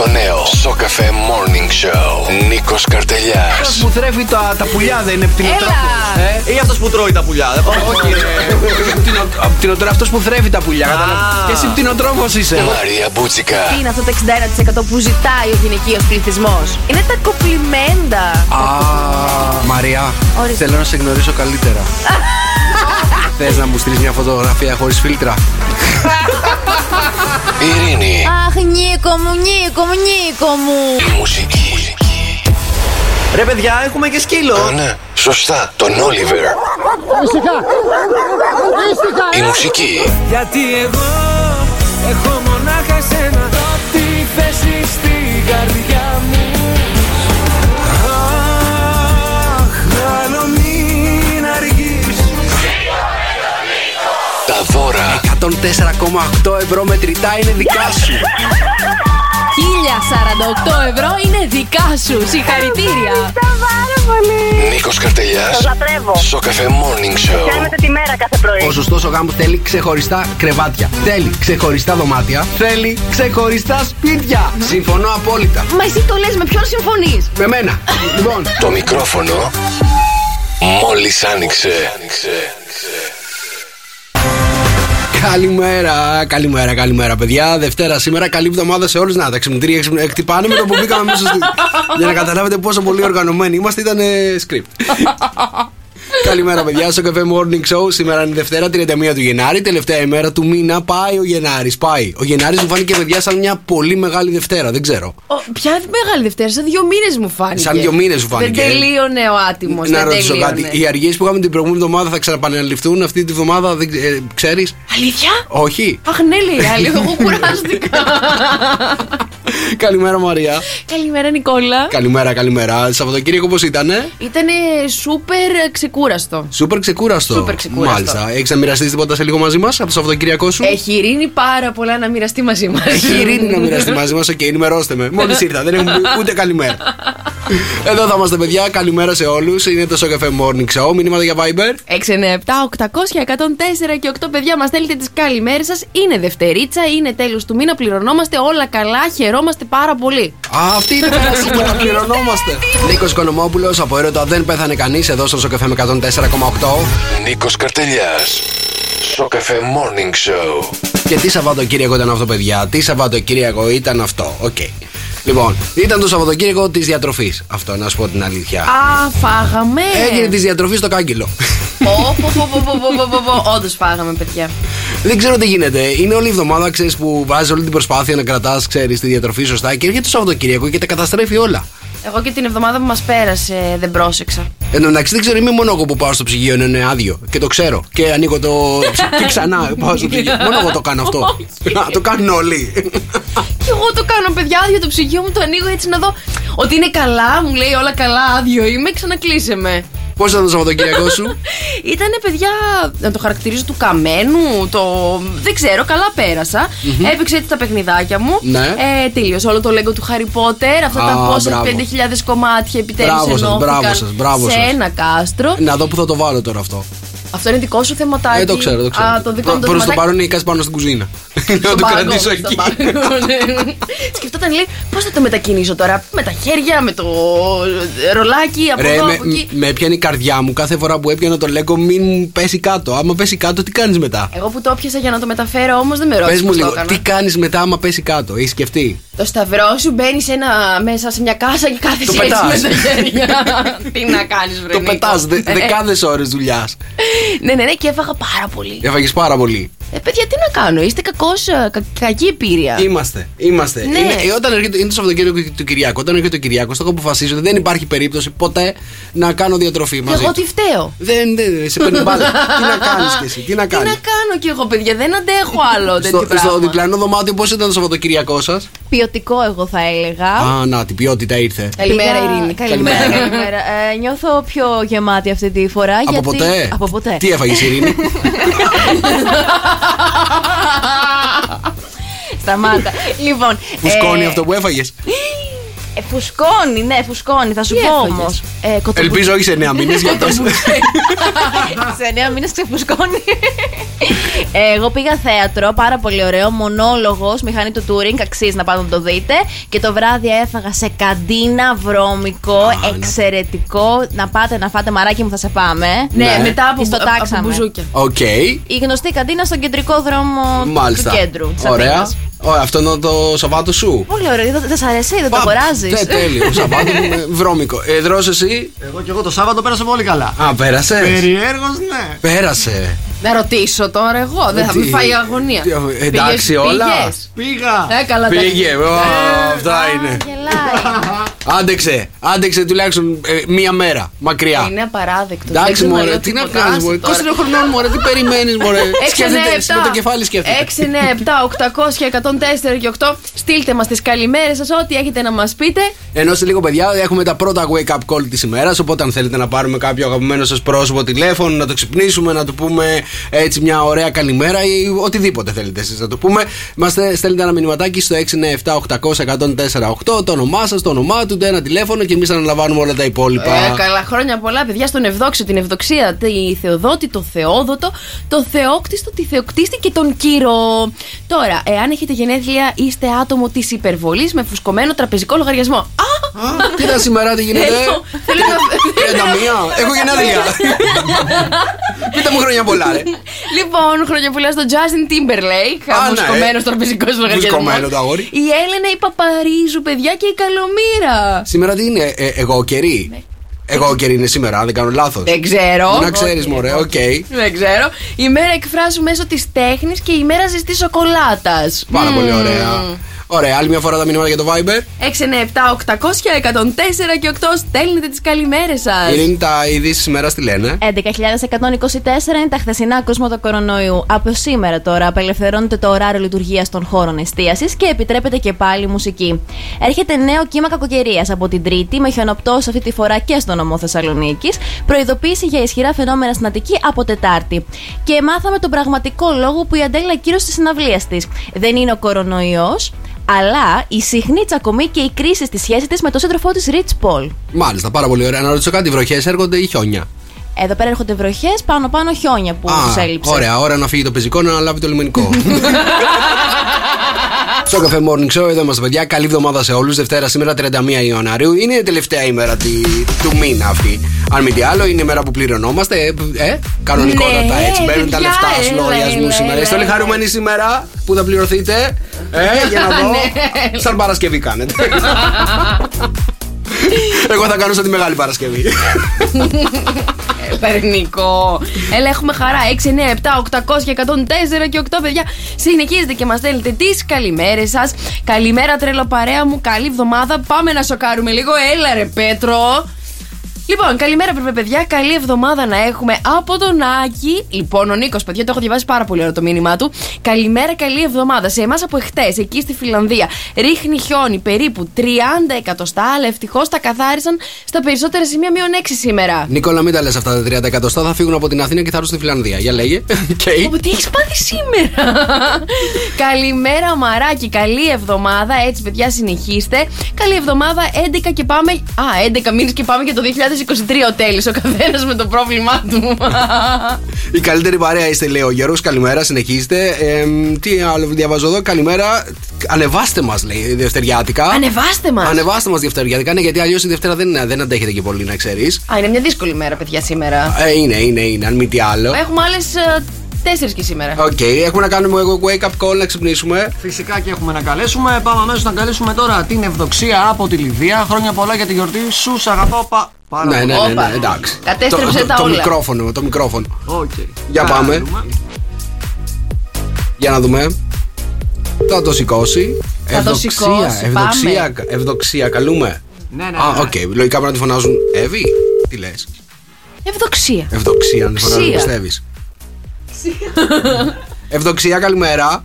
το νέο Σοκαφέ Morning Show. Νίκος Καρτελιάς. Ένας που θρέφει τα πουλιά δεν είναι πτυνοτράφος? Ή αυτός που τρώει τα πουλιά? Όχι, πτυνοτράφος, αυτός που θρέφει τα πουλιά. Και εσύ πτυνοτρόφος είσαι. Μαρία Μπούτσικα. Τι είναι αυτό το 61% που ζητάει ο γυναικείος πληθυσμός? Είναι τα κοπλιμέντα. Μαρία, θέλω να σε γνωρίσω καλύτερα. Θες να μου στείλεις μια φωτογραφία χωρίς φίλτρα? Ειρήνη. Αχ, Νίκο μου. Η μουσική. Ρε παιδιά, έχουμε και σκύλο. Ναι, σωστά, τον Όλιβερ. Ήσυχα. Η μουσική. Γιατί εγώ έχω μονάχα σένα, τη θέση στην καρδιά μου. Τα δώρα. 104,8 ευρώ μετρητά είναι δικά σου. 1048 ευρώ είναι δικά σου. Συγχαρητήρια. Ευχαριστώ πάρα πολύ. Νίκος Καρτελιάς. Σας λατρεύω. Σοκαφέ Morning Show. Κάνετε τη μέρα κάθε πρωί. Ο σωστός ο γάμος θέλει ξεχωριστά κρεβάτια. Θέλει ξεχωριστά δωμάτια. Θέλει ξεχωριστά σπίτια. Συμφωνώ απόλυτα. Μα εσύ το λες, με ποιον συμφωνείς? Με μένα. Λοιπόν. Το μικρόφωνο μόλις άνοιξε. Καλημέρα, παιδιά. Δευτέρα σήμερα, καλή εβδομάδα σε όλους. Να, τα ξυπνητήρια εκτυπάνε με το που μπήκαμε μέσα στη... Για να καταλάβετε πόσο πολύ οργανωμένοι είμαστε, ήταν script. Καλημέρα, παιδιά, στο Cafe Morning Show. Σήμερα είναι Δευτέρα, 31 του Γενάρη, τελευταία ημέρα του μήνα. Πάει ο Γενάρης, πάει. Ο Γενάρης μου φάνηκε, παιδιά, σαν μια πολύ μεγάλη Δευτέρα, δεν ξέρω. Ποια μεγάλη Δευτέρα, σαν 2 μήνες μου φάνηκε. Δεν τελείωνε ο άτιμος. Να ρωτήσω κάτι. Οι αργίες που είχαμε την προηγούμενη εβδομάδα θα ξαναπανεληφθούν αυτή τη βδομάδα, ξέρεις? Αλήθεια? Όχι. Αχ, ναι, λέει, εγώ κουράστηκα. Καλημέρα, Μαρία. Καλημέρα, Νικόλα. Καλημέρα. Σαββατοκύριακο πώς ήτανε? Ήτανε σούπερ ξεκούραστο. Μάλιστα. Έχεις να μοιραστείς τίποτα σε λίγο μαζί μας από το Σαββατοκύριακό σου? Έχει ειρήνη πάρα πολλά να μοιραστεί μαζί μας. Οκ, ενημερώστε με. Μόλις ήρθα, δεν έχουμε ούτε καλημέρα. Εδώ θα είμαστε, παιδιά. Καλημέρα σε όλους. Είναι το Σοκ FM Morning Show. Μηνύματα για Viber 697-800-104 και 8. Παιδιά, μας στέλνετε τις καλημέρες σας. Είναι Δευτερίτσα, είναι τέλος του μήνα. Πληρωνόμαστε όλα καλά. Χαιρόμαστε πάρα πολύ. Αυτή είναι η φάση που θα πληρωνόμαστε. Νίκος Κολομόπουλος, από έρωτα δεν πέθανε κανείς. Εδώ στο Σοκ FM 104,8. Νίκος Καρτελιάς. Σοκ FM Morning Show. Και τι Σαββατοκύριακο ήταν αυτό, παιδιά? Οκ. Λοιπόν, ήταν το Σαββατοκύριακο της διατροφής. Αυτό, να σου πω την αλήθεια. Φάγαμε. Έγινε της διατροφής το κάγκυλο. Όντως φάγαμε, παιδιά. Δεν ξέρω τι γίνεται. Είναι όλη η εβδομάδα, ξέρεις, που βάζεις όλη την προσπάθεια να κρατάς, ξέρεις, τη διατροφή σωστά. Και έρχεται το Σαββατοκύριακο και τα καταστρέφει όλα. Εγώ και την εβδομάδα που μας πέρασε δεν πρόσεξα. Εντάξει, δεν ξέρω, είμαι μόνο εγώ που πάω στο ψυγείο, είναι άδειο. Και το ξέρω. Και ανοίγω το. Και ξανά πάω στο ψυγείο. Μόνο εγώ το κάνω αυτό. Το κάνουν όλοι. Και εγώ το κάνω, παιδιά, άδειο το ψυγείο μου, το ανοίγω έτσι να δω ότι είναι καλά, μου λέει όλα καλά, άδειο είμαι, ξανακλείσε με. Πώς ήταν το Σαββατοκύριακό σου? Ήτανε, παιδιά, να το χαρακτηρίζω του καμένου, δεν ξέρω, καλά πέρασα. Έπαιξε έτσι τα παιχνιδάκια μου. Ναι. Τελείωσα όλο το Lego του Harry Potter. Αυτά τα πόσα 5.000 κομμάτια επιτέλους ενώθηκαν σε ένα κάστρο. Να δω που θα το βάλω τώρα αυτό. Αυτό είναι δικό σου θεματάκι? Το ξέρω. Προς το παρόν είναι η κάση πάνω στην κουζίνα. Να το κρατήσω εκεί. Σκεφτόταν, λέει, πώς θα το μετακινήσω τώρα? Με τα χέρια, με το ρολάκι, από εδώ, από εκεί. Με έπιανε η καρδιά μου κάθε φορά που έπιανα το Lego, μην πέσει κάτω. Άμα πέσει κάτω, τι κάνεις μετά? Εγώ που το έπιασα για να το μεταφέρω όμως, δεν με ρώτησες. Πες μου λίγο, τι κάνεις μετά άμα πέσει κάτω? Έχεις σκεφτεί? Το σταυρό σου μπαίνει μέσα σε μια κάσα και κάθεσαι με τα χέρια. Τι να κάνεις, βρε? Το πετάς δεκάδες ώρες δουλειάς. Ναι, και έφαγα πάρα πολύ. Έφαγες πάρα πολύ. Παιδιά, τι να κάνω, είστε κακή επίρρεια. Είμαστε. Ναι. Είναι το Σαββατοκύριακο του Κυριακού. Όταν έρχεται το Κυριακό, το έχω αποφασίσει ότι δεν υπάρχει περίπτωση ποτέ να κάνω διατροφή μαζί. Εγώ τι φταίω? Δεν σε παίρνει μπάλα. Τι να κάνεις κι εσύ, τι να κάνω κι εγώ, παιδιά, δεν αντέχω άλλο τέτοιο πράγμα. Στο διπλανό δωμάτιο, πώς ήταν το Σαββατοκύριακό σας? Ποιοτικό, εγώ θα έλεγα. Να, την ποιότητα ήρθε. Καλημέρα, Ειρήνη. Καλημέρα. Νιώθω πιο γεμάτη αυτή τη φορά. Από ποτέ. Τι έφαγες, Ειρήνη? Σταμάτα. Λοιπόν. Φουσκώνει αυτό που έφαγες? Φουσκώνει, ναι, φουσκώνει. Θα σου πω όμως. Ελπίζω όχι σε 9 μήνες για τόσο. Σε 9 μήνες ξεφουσκώνει. Εγώ πήγα θέατρο, πάρα πολύ ωραίο. Μονόλογος, μηχανή του Τούρινγκ. Αξίζει να πάτε να το δείτε. Και το βράδυ έφαγα σε καντίνα βρώμικο. Εξαιρετικό. Να πάτε να φάτε, μαράκι μου, θα σε πάμε. Ναι, μετά από μπουζούκια. Η γνωστή καντίνα στον κεντρικό δρόμο του κέντρου. Ωραία. Ωραία, αυτό είναι το Σαββάτο σου. Πολύ ωραίο, δεν σ' αρέσει, δεν το αγοράζει. Ναι, τέλειο. Σαββάτο είναι βρώμικο. Εδρός εσύ. Εγώ το Σάββατο πέρασα πολύ καλά. Α, πέρασε. Περιέργως, ναι. Πέρασε. Να ρωτήσω τώρα εγώ, δεν θα με φάει η αγωνία. Εντάξει, όλα. Πήγα. Έκαλα τα. Πήγε, αυτά είναι. Άντεξε, άντεξε τουλάχιστον μία μέρα μακριά. Είναι απαράδεκτο. Εντάξει, μωρέ, τι να κάνει, μωρέ. 20 χρονών, μωρέ, τι περιμένει, μωρέ. Σκέφτεται με το κεφάλι, σκέφτεται. 6, 9, 7, 800, 104 και 8. Στείλτε μας τις καλημέρες σας, ό,τι έχετε να μας πείτε. Ενώ σε λίγο, παιδιά, έχουμε τα πρώτα wake up call της ημέρας. Οπότε, αν θέλετε να πάρουμε κάποιο αγαπημένο σας πρόσωπο τηλέφωνο, να το ξυπνήσουμε, να του πούμε έτσι μια ωραία καλημέρα ή οτιδήποτε θέλετε εσείς να το πούμε, μας στέλνετε ένα μηνυματάκι στο 697-800-1048. Το όνομά σας, το όνομά του, ένα τηλέφωνο και εμείς αναλαμβάνουμε όλα τα υπόλοιπα. Καλά, χρόνια πολλά, παιδιά, στον Ευδόξιο, την Ευδοξία, τη Θεοδότη, το Θεόδοτο, το Θεόκτιστο, τη Θεοκτίστη και τον Κύρο. Τώρα, εάν έχετε γενέθλια, είστε άτομο της υπερβολής με φουσκωμένο τραπεζικό λογαριασμό. Κοίτα σήμερα τι γίνεται. 31. Έχω γενέθλια. Πείτε μου χρόνια πολλά, ρε. Λοιπόν, χρόνια πολλά στον Justin Timberlake. Φουσκωμένο τραπεζικό λογαριασμό. Η Έλενα η Παπαρίζου, παιδιά, και η Καλομήρα. Σήμερα τι είναι, εγώ καιρή. Εγώ καιρή είναι σήμερα, αν δεν κάνω λάθος. Δεν ξέρω. Να ξέρεις, μωρέ, οκ. Δεν ξέρω. Η μέρα εκφράσου μέσω της τέχνης και η μέρα ζεστής σοκολάτας. Πάρα πολύ ωραία. Ωραία, άλλη μια φορά τα μηνύματα για το Viber. 6, 9, 7, 800, 104 και 8. Στέλνετε τις καλημέρες σας. Είναι τα ειδήσεις ημέρας, τι λένε. 11.124 είναι τα χθεσινά κόσμο του κορονοϊού. Από σήμερα τώρα απελευθερώνεται το ωράριο λειτουργίας των χώρων εστίασης και επιτρέπεται και πάλι μουσική. Έρχεται νέο κύμα κακοκαιρίας από την Τρίτη, με χιονοπτώσεις αυτή τη φορά και στο νομό Θεσσαλονίκης. Προειδοποίηση για ισχυρά φαινόμενα στην Αττική από Τετάρτη. Και μάθαμε τον πραγματικό λόγο που η Αντέλα κύρωσε τη συναυλία της. Δεν είναι ο κορονοϊός, αλλά η συχνή τσακωμή και η κρίση στη σχέση της με τον σύντροφό της, Ριτς Πολ. Μάλιστα, πάρα πολύ ωραία. Να ρωτήσω κάτι, βροχές έρχονται ή χιόνια? Εδώ πέρα έρχονται βροχές, πάνω-πάνω χιόνια που τους έλειψε. Ωραία, ώρα να φύγει το πεζικό, να αναλάβει το λιμενικό. Σοκαφέ Morning Show, εδώ είμαστε, παιδιά. Καλή εβδομάδα σε όλους. Δευτέρα σήμερα, 31 Ιανουαρίου. Είναι η τελευταία ημέρα του μήνα αυτή. Αν μη τι άλλο, είναι η μέρα που πληρωνόμαστε. Κανονικότατα, έτσι. Μπαίνουν τα λεφτά στους λογαριασμούς σήμερα. Είστε όλοι χαρούμενοι σήμερα που θα πληρωθείτε. Για να δω. Σαν Παρασκευή κάνετε. Εγώ θα κάνω σαν τη Μεγάλη Παρασκευή. Περνικό. Έλα, έχουμε χαρά. 6, 9, 7, 800 και 104 και 8, παιδιά. Συνεχίζετε και μας στέλνετε τις καλημέρες σας. Καλημέρα, τρελοπαρέα μου. Καλή εβδομάδα. Πάμε να σοκάρουμε λίγο. Έλα, ρε Πέτρο. Λοιπόν, καλημέρα, παιδιά. Καλή εβδομάδα να έχουμε από τον Άκη. Λοιπόν, ο Νίκος, παιδιά, το έχω διαβάσει πάρα πολύ ωραίο το μήνυμά του. Καλημέρα, καλή εβδομάδα. Σε εμάς από εχθές, εκεί στη Φιλανδία, ρίχνει χιόνι περίπου 30 εκατοστά, αλλά ευτυχώς τα καθάρισαν στα περισσότερα σημεία -6 σήμερα. Νικόλα, μην τα λες αυτά τα 30 εκατοστά. Θα φύγουν από την Αθήνα και θα έρθουν στη Φιλανδία. Για λέγε. Τι έχεις πάθει σήμερα. Καλημέρα, μαράκι. Καλή εβδομάδα. Έτσι, παιδιά, συνεχίστε. Καλή εβδομάδα. 11 και πάμε. 11 μήνες και πάμε για το 2020. 23 ο Τέλης, ο καθένας με το πρόβλημά του. Η καλύτερη παρέα είστε, λέει ο Γερός. Καλημέρα, συνεχίστε. Τι άλλο διαβάζω εδώ, καλημέρα. Ανεβάστε μας, λέει, δευτεριάτικα. Ανεβάστε μας δευτεριάτικα, ναι, γιατί αλλιώς η Δευτέρα δεν αντέχεται και πολύ, να ξέρεις. Είναι μια δύσκολη μέρα, παιδιά, σήμερα. Είναι, αν μη τι άλλο. Έχουμε άλλες 4 και σήμερα. Έχουμε να κάνουμε wake up call, να ξυπνήσουμε. Φυσικά και έχουμε να καλέσουμε. Πάμε αμέσως να καλέσουμε τώρα την Ευδοξία από τη Λιβύα. Χρόνια πολλά για τη γιορτή σου, σ' αγαπάω πάρα πολύ. Ναι, εντάξει. Κατέστρεψε τα όλα. Το μικρόφωνο. Για πάμε. Για να δούμε. Θα το σηκώσει. Ευδοξία, καλούμε. Ναι. Λογικά πρέπει να τη φωνάζουν Εύη. Τι λες? Ευδοξία, αν τη φωνάζουν, πιστεύεις? Ευδοξία, καλημέρα.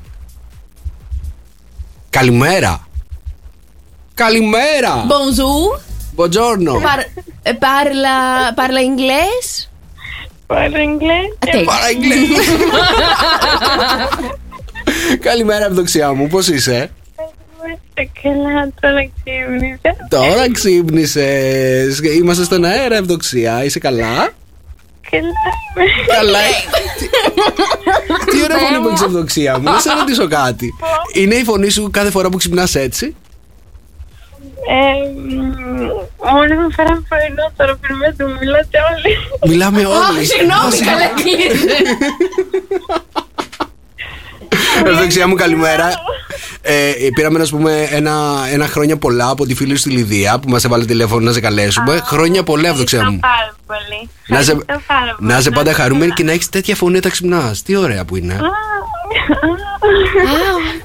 Καλημέρα. Bonjour. Buongiorno. Parla inglés. Parla inglés. Καλημέρα, Ευδοξία μου, πώς είσαι? Καλά, τώρα ξύπνησε. Τώρα ξύπνησε. Είμαστε στον αέρα, Ευδοξία. Είσαι καλά? Καλά. Τι ωραία φωνή που έχεις, Ευδοξία μου. Να σε ρωτήσω κάτι. Είναι η φωνή σου κάθε φορά που ξυπνάς έτσι? Μόνο με φέραν πρωινό τώρα πριν με του μιλάτε όλοι. Μιλάμε όλοι. Όχι, συγγνώμη, καλά κλείστε. Ευδοξία μου, καλημέρα. Πήραμε να πούμε ένα χρόνια πολλά από τη φίλη σου τη Λιδία που μας έβαλε τηλέφωνο να σε καλέσουμε. Χρόνια πολλά, Ευδοξία μου. Να είσαι πάντα χαρούμενη και να έχεις τέτοια φωνή όταν ξυπνάς. Τι ωραία που είναι.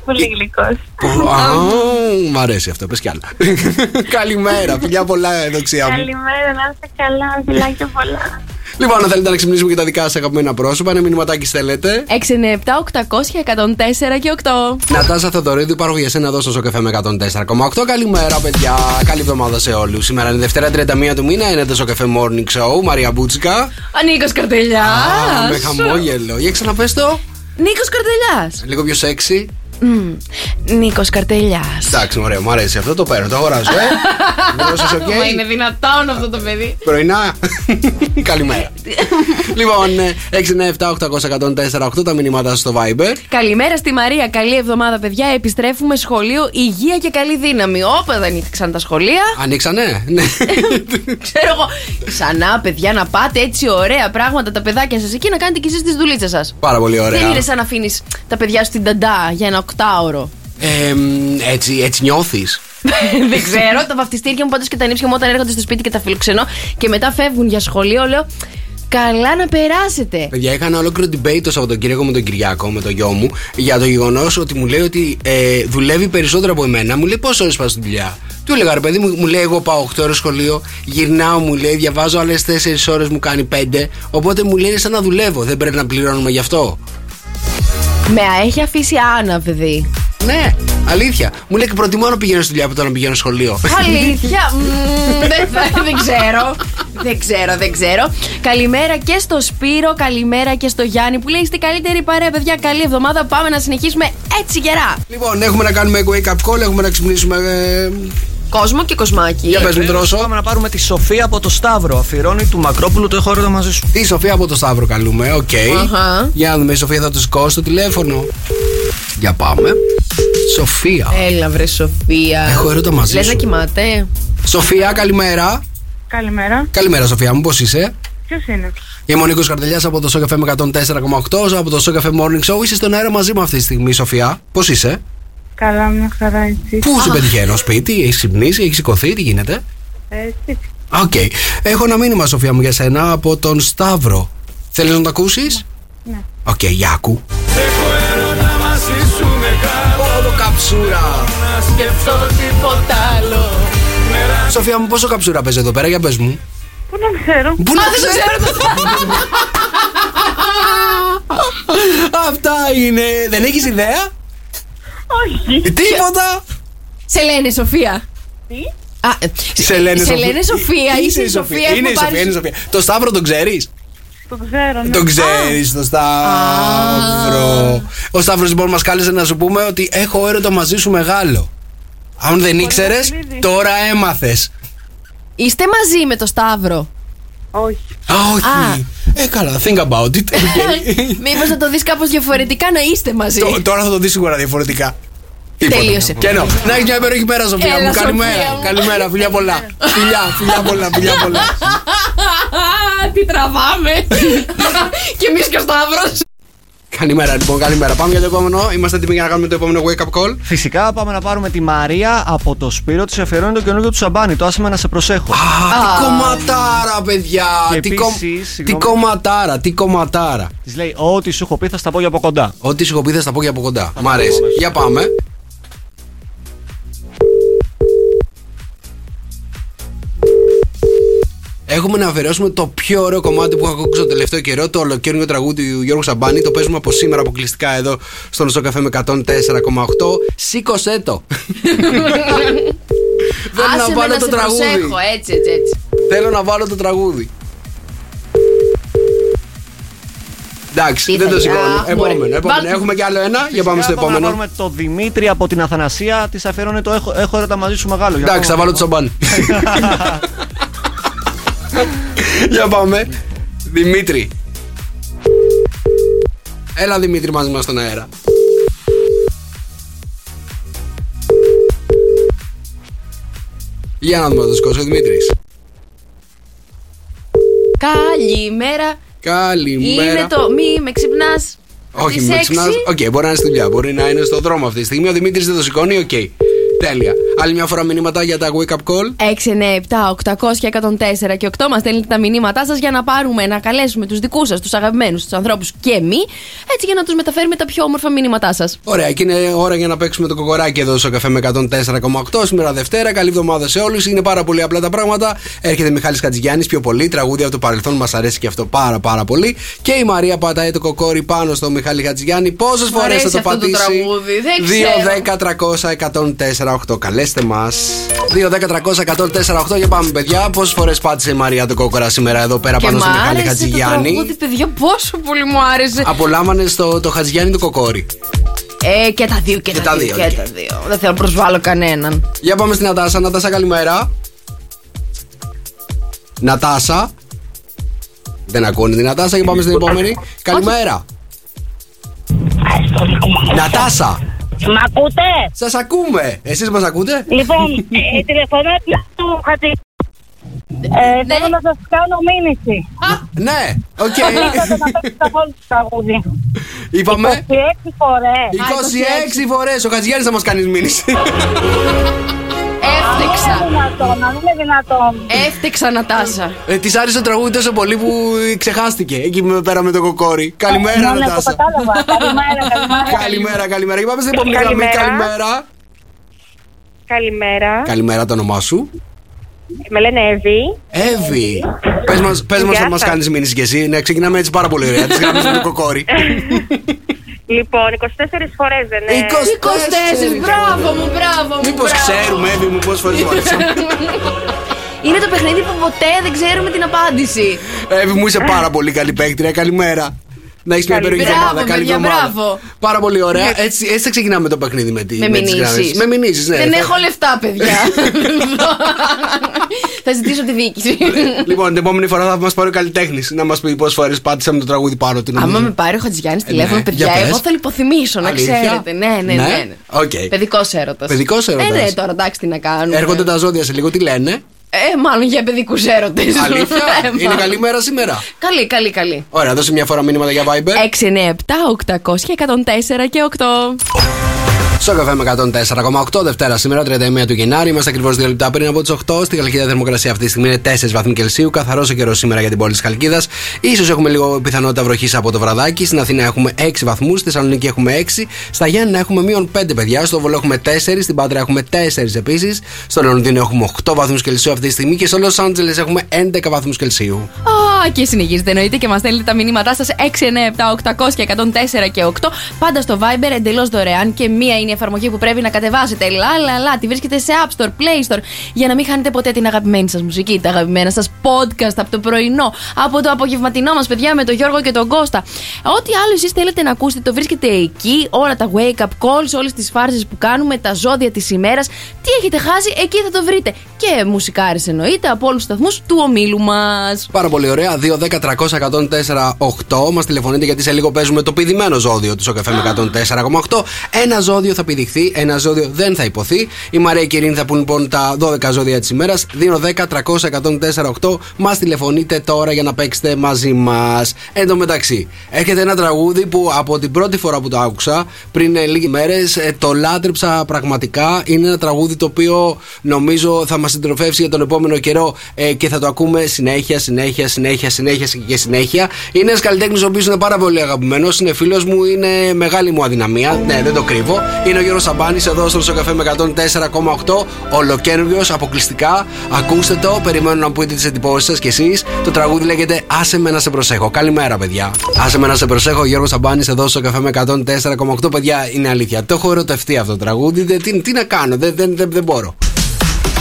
Πολύ γλυκός. Μ' αρέσει αυτό, πες κι άλλα. Καλημέρα, φιλιά πολλά, Ευδοξία μου. Καλημέρα, να είστε καλά, φιλάκια πολλά. Λοιπόν, αν θέλετε να ξυπνήσουμε και τα δικά σας αγαπημένα πρόσωπα, ένα μηνυματάκι στέλνετε. 697-800-104 και 8. Νατάσα Θοδωρίδου, υπάρχω για σένα εδώ στο Σοκαφέ με 104,8. Καλημέρα, παιδιά. Καλή εβδομάδα σε όλους. Σήμερα είναι Δευτέρα, 31 του μήνα. Είναι το Σοκαφέ Morning Show. Μαρία Μπούτσικα. Ο Νίκος Καρτελιάς. Με χαμόγελο. Για ξαναπες το. Νίκος Καρτελιάς. Λίγο πιο σεξι. Νίκος Καρτελιάς. Εντάξει, ωραία, μου αρέσει αυτό, το παίρνω, το αγοράζω. Μα είναι δυνατόν αυτό το παιδί. Πρωινά. Καλημέρα. Λοιπόν, 697-800-1048 τα μηνύματα στο Viber. Καλημέρα στη Μαρία, καλή εβδομάδα, παιδιά. Επιστρέφουμε σχολείο, υγεία και καλή δύναμη. Όπα, δεν ανοίξαν τα σχολεία. Ανοίξανε, ναι. Ξέρω εγώ. Ξανά, παιδιά, να πάτε έτσι ωραία πράγματα τα παιδάκια σας εκεί να κάνετε κι εσείς τις δουλίτσες σας. Πάρα πολύ ωραία. Δεν είναι σαν να αφήνεις τα παιδιά στην ταντά για ένα οκτάωρο. Έτσι νιώθεις. Δεν ξέρω. Τα βαφτιστήρια μου πάντως και τα νύψια μου όταν έρχονται στο σπίτι και τα φιλοξενώ και μετά φεύγουν για σχολείο, λέω καλά να περάσετε. Παιδιά, έκανα ολόκληρο debate το Σαββατοκύριακο με τον Κυριάκο, με τον γιο μου, για το γεγονός ότι μου λέει ότι δουλεύει περισσότερο από εμένα. Μου λέει πόσες ώρες πας στη δουλειά. Του έλεγα ρε παιδί μου, μου λέει εγώ πάω 8 ώρες σχολείο, γυρνάω, μου λέει διαβάζω άλλες 4 ώρες, μου κάνει 5. Οπότε μου λέει σαν να δουλεύω, δεν πρέπει να πληρώνουμε γι' αυτό. Με έχει αφήσει άνα, παιδί. Ναι, αλήθεια. Μου λέει και προτιμώ να πηγαίνω στη δουλειά από το να πηγαίνω σχολείο. Αλήθεια. Δεν ξέρω. Καλημέρα και στο Σπύρο, καλημέρα και στο Γιάννη που λέει στη καλύτερη παρέα, παιδιά. Καλή εβδομάδα. Πάμε να συνεχίσουμε έτσι γερά. Λοιπόν, έχουμε να κάνουμε wake up call, έχουμε να ξυπνήσουμε. Κόσμο και κοσμάκι. Για πες μου τρόσο. Πάμε να πάρουμε τη Σοφία από το Σταύρο. Αφιερώνει του Μακρόπουλου το έχω έρωτα μαζί σου. Τη Σοφία από το Σταύρο καλούμε, οκ. Για να δούμε, η Σοφία θα του σηκώσει το τηλέφωνο. Για πάμε. Σοφία. Έλα βρε Σοφία. Έχω έρωτα μαζί σου. Λες να κοιμάται. Σοφία καλημέρα. Καλημέρα. Καλημέρα Σοφία μου, πώς είσαι? Ποιος είναι? Είμαι ο Νίκος Καρτελιάς από το Σοκαφέ με 104,8. Από το Σοκαφέ Morning Show. Είσαι στον αέρα μαζί μου αυτή τη στιγμή, Σοφία. Πώς είσαι? Καλά, μια χαρά έτσι. Πού σε πετυχαίνω, σπίτι, έχει ξυπνήσει, έχει σηκωθεί, τι γίνεται? Έτσι. Οκ. Έχω ένα μήνυμα, Σοφία μου, για σένα από τον Σταύρο. Θέλεις να το ακούσεις? Ναι. Οκ, για άκου. Έχω έρωτα μαζί σου μεγάλο. Όλο καψούρα. Να σκεφτώ τίποτα άλλο. Σοφία μου, πόσο καψούρα παίζει εδώ πέρα, για πες μου. Πού να ξέρω. Πού να ξέρω. Αυτά είναι. Δεν έχεις ιδέα? Όχι. Τίποτα. Σε λένε Σοφία. Τι? Σε λένε Σοφία. Είσαι η Σοφία. Είναι η Σοφία. Το Σταύρο τον ξέρεις? Το ξέρω, ναι. Τον ξέρεις το Σταύρο. Ο Σταύρος λοιπόν μας κάλεσε να σου πούμε ότι έχω έρωτα μαζί σου μεγάλο. Αν δεν ήξερες, τώρα έμαθες. Είστε μαζί με το Σταύρο? Όχι. Όχι. Καλά, think about it. Μήπως θα το δεις κάπως διαφορετικά να είστε μαζί. Τώρα θα το δεις σίγουρα διαφορετικά. Τελείωσε. Και ενώ, να έχεις μια υπέροχη μέρα Σοφία μου. Καλημέρα, φιλιά πολλά. Φιλιά πολλά. Τι τραβάμε. Και εμείς και ο Σταύρος. Καλημέρα λοιπόν, καλημέρα. Πάμε για το επόμενο. Είμαστε έτοιμοι για να κάνουμε το επόμενο wake up call. Φυσικά πάμε να πάρουμε τη Μαρία από το Σπύρο. Της αφιερώνει το καινούργιο του Σαμπάνη. Το άσε με να σε προσέχω. Τι κομματάρα, παιδιά. Τι κομματάρα. Της λέει ό,τι σου έχω πει θα στα πω για από κοντά. Μ' αρέσει. Για πάμε. Έχουμε να αφαιρέσουμε το πιο ωραίο κομμάτι που έχω ακούσει το τελευταίο καιρό, το ολοκαίρινο τραγούδι του Γιώργου Σαμπάνη. Το παίζουμε από σήμερα αποκλειστικά εδώ στον Σοκαφέ με 104,8. Σήκωσέ το! Θέλω να βάλω το τραγούδι. Προσέχω, έτσι. Θέλω να βάλω το τραγούδι. Εντάξει, δεν το σηκώνω. Επόμενο. Έχουμε κι άλλο ένα. Για πάμε στο επόμενο. Θα βάλουμε το Δημήτρη από την Αθανασία. Τη αφιερώνει το έχω έρωτα μαζί σου μεγάλο. Εντάξει, θα βάλω το Σαμπάνι. Για πάμε. Δημήτρη. Έλα Δημήτρη μαζί μας στον αέρα. Για να δούμε το σκόσο, Δημήτρης. Καλημέρα. Καλημέρα. Είναι το μη με ξυπνάς. Όχι με ξυπνάς. Οκ, μπορεί να είναι στη δουλειά, μπορεί να είναι στο δρόμο αυτή τη στιγμή. Ο Δημήτρης δεν το σηκώνει, οκ. Τέλεια. Άλλη μια φορά μηνύματα για τα wake up call. 6, 9, 7, 800 και 104. Και 8 μας στέλνετε τα μηνύματά σας για να πάρουμε, να καλέσουμε τους δικούς σας, τους αγαπημένους, τους ανθρώπους και μη. Έτσι για να τους μεταφέρουμε τα πιο όμορφα μηνύματά σας. Ωραία, και είναι ώρα για να παίξουμε το κοκοράκι εδώ στο καφέ με 104,8. Σήμερα Δευτέρα. Καλή εβδομάδα σε όλους. Είναι πάρα πολύ απλά τα πράγματα. Έρχεται Μιχάλης Χατζηγιάννης πιο πολύ. Τραγούδια από το παρελθόν, μας αρέσει και αυτό πάρα πάρα πολύ. Και η Μαρία πατάει το κοκόρι πάνω στο Μιχάλη Χατζηγιάννη. Πόσες φορές θα το πατήσει? 2, 10, 300, 104,8. Καλέστε μας. 2, 10, 300, 104,8. Για πάμε, παιδιά. Πόσες φορές πάτησε η Μαρία το κόκορα σήμερα εδώ πέρα και πάνω στο Μιχάλη Χατζηγιάννη? Και τραγούδι, παιδιά, πόσο πολύ μου άρεσε. Απολάμβανες το Χατζηγιάννη το κοκόρι. Και τα δύο και τα δύο. Δεν θέλω να προσβάλλω κανέναν. Για πάμε στην Νατάσα. Νατάσα, καλημέρα. Νατάσα. Δεν ακούνε την Νατάσα. Και πάμε στην επόμενη. Καλημέρα. Νατάσα. Μ' ακούτε? Σας ακούμε. Εσείς μας ακούτε? Λοιπόν, τηλεφωνώ του Χατζηγιάννη. Θέλω να σας κάνω μήνυση. Ναι, οκ. Είπαμε 26 φορές. 26 φορές ο Χατζηγιάννης θα μας κάνεις μήνυση. Έφτεξα. Έφτεξα, Νατάσα. Της άρεσε το τραγούδι τόσο πολύ που ξεχάστηκε. Εκεί πέρα με το κοκόρι. Καλημέρα, Νατάσα. Καλημέρα, καλημέρα. Είπαμε στην επόμενη γραμμή. Καλημέρα. Καλημέρα. Καλημέρα, το όνομά σου? Με λένε Εύη. Εύη. Πες μας να μας κάνεις μήνυση κι εσύ. Ναι, ξεκινάμε έτσι πάρα πολύ ωραία. Της γραμμής με το κοκόρι. Λοιπόν, 24 φορές δεν είναι. 24, μπράβο μου, μπράβο μου. Μήπως ξέρουμε, Εύη μου, πόσες φορές βάζαμε. Είναι το παιχνίδι που ποτέ δεν ξέρουμε την απάντηση. Εύη μου, είσαι πάρα πολύ καλή παίκτρια. Καλημέρα. Να έχεις μια υπέροχη εβδομάδα. Καλή εβδομάδα. Πάρα πολύ ωραία. Έτσι θα ξεκινάμε το παιχνίδι με τις μηνύσεις. Με μηνύσεις, ναι. Δεν έχω λεφτά, παιδιά. Θα ζητήσω τη διοίκηση. Λοιπόν, την επόμενη φορά θα μας πάρει ο καλλιτέχνης να μας πει πόσες φορές πάτησαμε το τραγούδι πάνω. Άμα με πάρει ο Χατζηγιάννης τηλέφωνο, παιδιά, εγώ θα λιποθυμίσω, να ξέρετε. Ναι. Παιδικός έρωτας. Παιδικός έρωτας. Ναι, τώρα εντάξει, τι να κάνουμε. Έρχονται τα ζώδια σε λίγο, τι λένε? Μάλλον για παιδικούς έρωτες. Αλήθεια? Είναι καλή μέρα σήμερα. Καλή. Ωραία, δώσε μια φορά μήνυματα για Viber. 6, 9, 7, 800 και 104 και 8. Στο καφέ με 104,8. Δευτέρα σήμερα, 31 του Γενάρη. Είμαστε ακριβώς 2 λεπτά πριν από τις 8. Στη Χαλκίδα θερμοκρασία αυτή τη στιγμή είναι 4 βαθμοί Κελσίου. Καθαρός ο καιρός σήμερα για την πόλη της Χαλκίδας. Ίσως έχουμε λίγο πιθανότητα βροχής από το βραδάκι. Στην Αθήνα έχουμε 6 βαθμούς. Στη Θεσσαλονίκη έχουμε 6. Στα Γιάννενα έχουμε -5, παιδιά. Στο Βόλο έχουμε 4. Στην Πάντρα έχουμε 4 επίσης. Στο Λονδίνο έχουμε 8 βαθμούς Κελσίου αυτή τη στιγμή. Και στο Λος Άντζελες έχουμε 11 βαθμούς Κελσίου. Και συνεχίζετε εννοείται και μας στέλνετε τα μηνύματά σας 6, 9, 7, 800 και 104 και 8. Πάντα στο Viber, εντελώς δωρεάν, και μία είναι η εφαρμογή που πρέπει να κατεβάσετε. Τη βρίσκετε σε App Store, Play Store, για να μην χάνετε ποτέ την αγαπημένη σας μουσική, τα αγαπημένα σας podcast από το πρωινό, από το απογευματινό μας, παιδιά, με τον Γιώργο και τον Κώστα. Ό,τι άλλο εσείς θέλετε να ακούσετε, το βρίσκετε εκεί. Όλα τα wake up calls, όλες τις φάρσες που κάνουμε, τα ζώδια της ημέρας. Τι έχετε χάσει, εκεί θα το βρείτε. Και μουσικάρες εννοείται από όλους τους σταθμούς του ομίλου μας. Πάρα πολύ ωραία. 2, 10, 300, 104, 8. Μας τηλεφωνείτε γιατί σε λίγο παίζουμε το πηδημένο ζώδιο του Σοκαφέ με 104,8. Ένα ζώδιο θα πηδηχθεί, ένα ζώδιο δεν θα υποθεί. Η Μαρία Κυρίν θα πούν λοιπόν τα 12 ζώδια της ημέρας. 2, 10, 300, 104, 8. Μας τηλεφωνείτε τώρα για να παίξετε μαζί μας. Εν τω μεταξύ, έρχεται ένα τραγούδι που από την πρώτη φορά που το άκουσα πριν λίγες μέρες το λάτρεψα πραγματικά. Είναι ένα τραγούδι το οποίο νομίζω θα μας συντροφεύσει για τον επόμενο καιρό και θα το ακούμε συνέχεια. Είναι ένας καλλιτέχνης ο οποίος είναι πάρα πολύ αγαπημένος, είναι φίλος μου, είναι μεγάλη μου αδυναμία. Ναι, δεν το κρύβω. Είναι ο Γιώργος Σαμπάνης εδώ στο Σοκαφέ με 104,8. Ολοκαίριος, αποκλειστικά. Ακούστε το, περιμένω να πείτε τις εντυπώσεις σας κι εσείς. Το τραγούδι λέγεται Άσε με να σε προσέχω. Καλημέρα, παιδιά. Άσε με να σε προσέχω, Γιώργος Σαμπάνης εδώ στο Σοκαφέ με 104,8. Παιδιά, είναι αλήθεια. Το έχω ερωτευτεί αυτό το τραγούδι. Τι να κάνω, δεν μπορώ.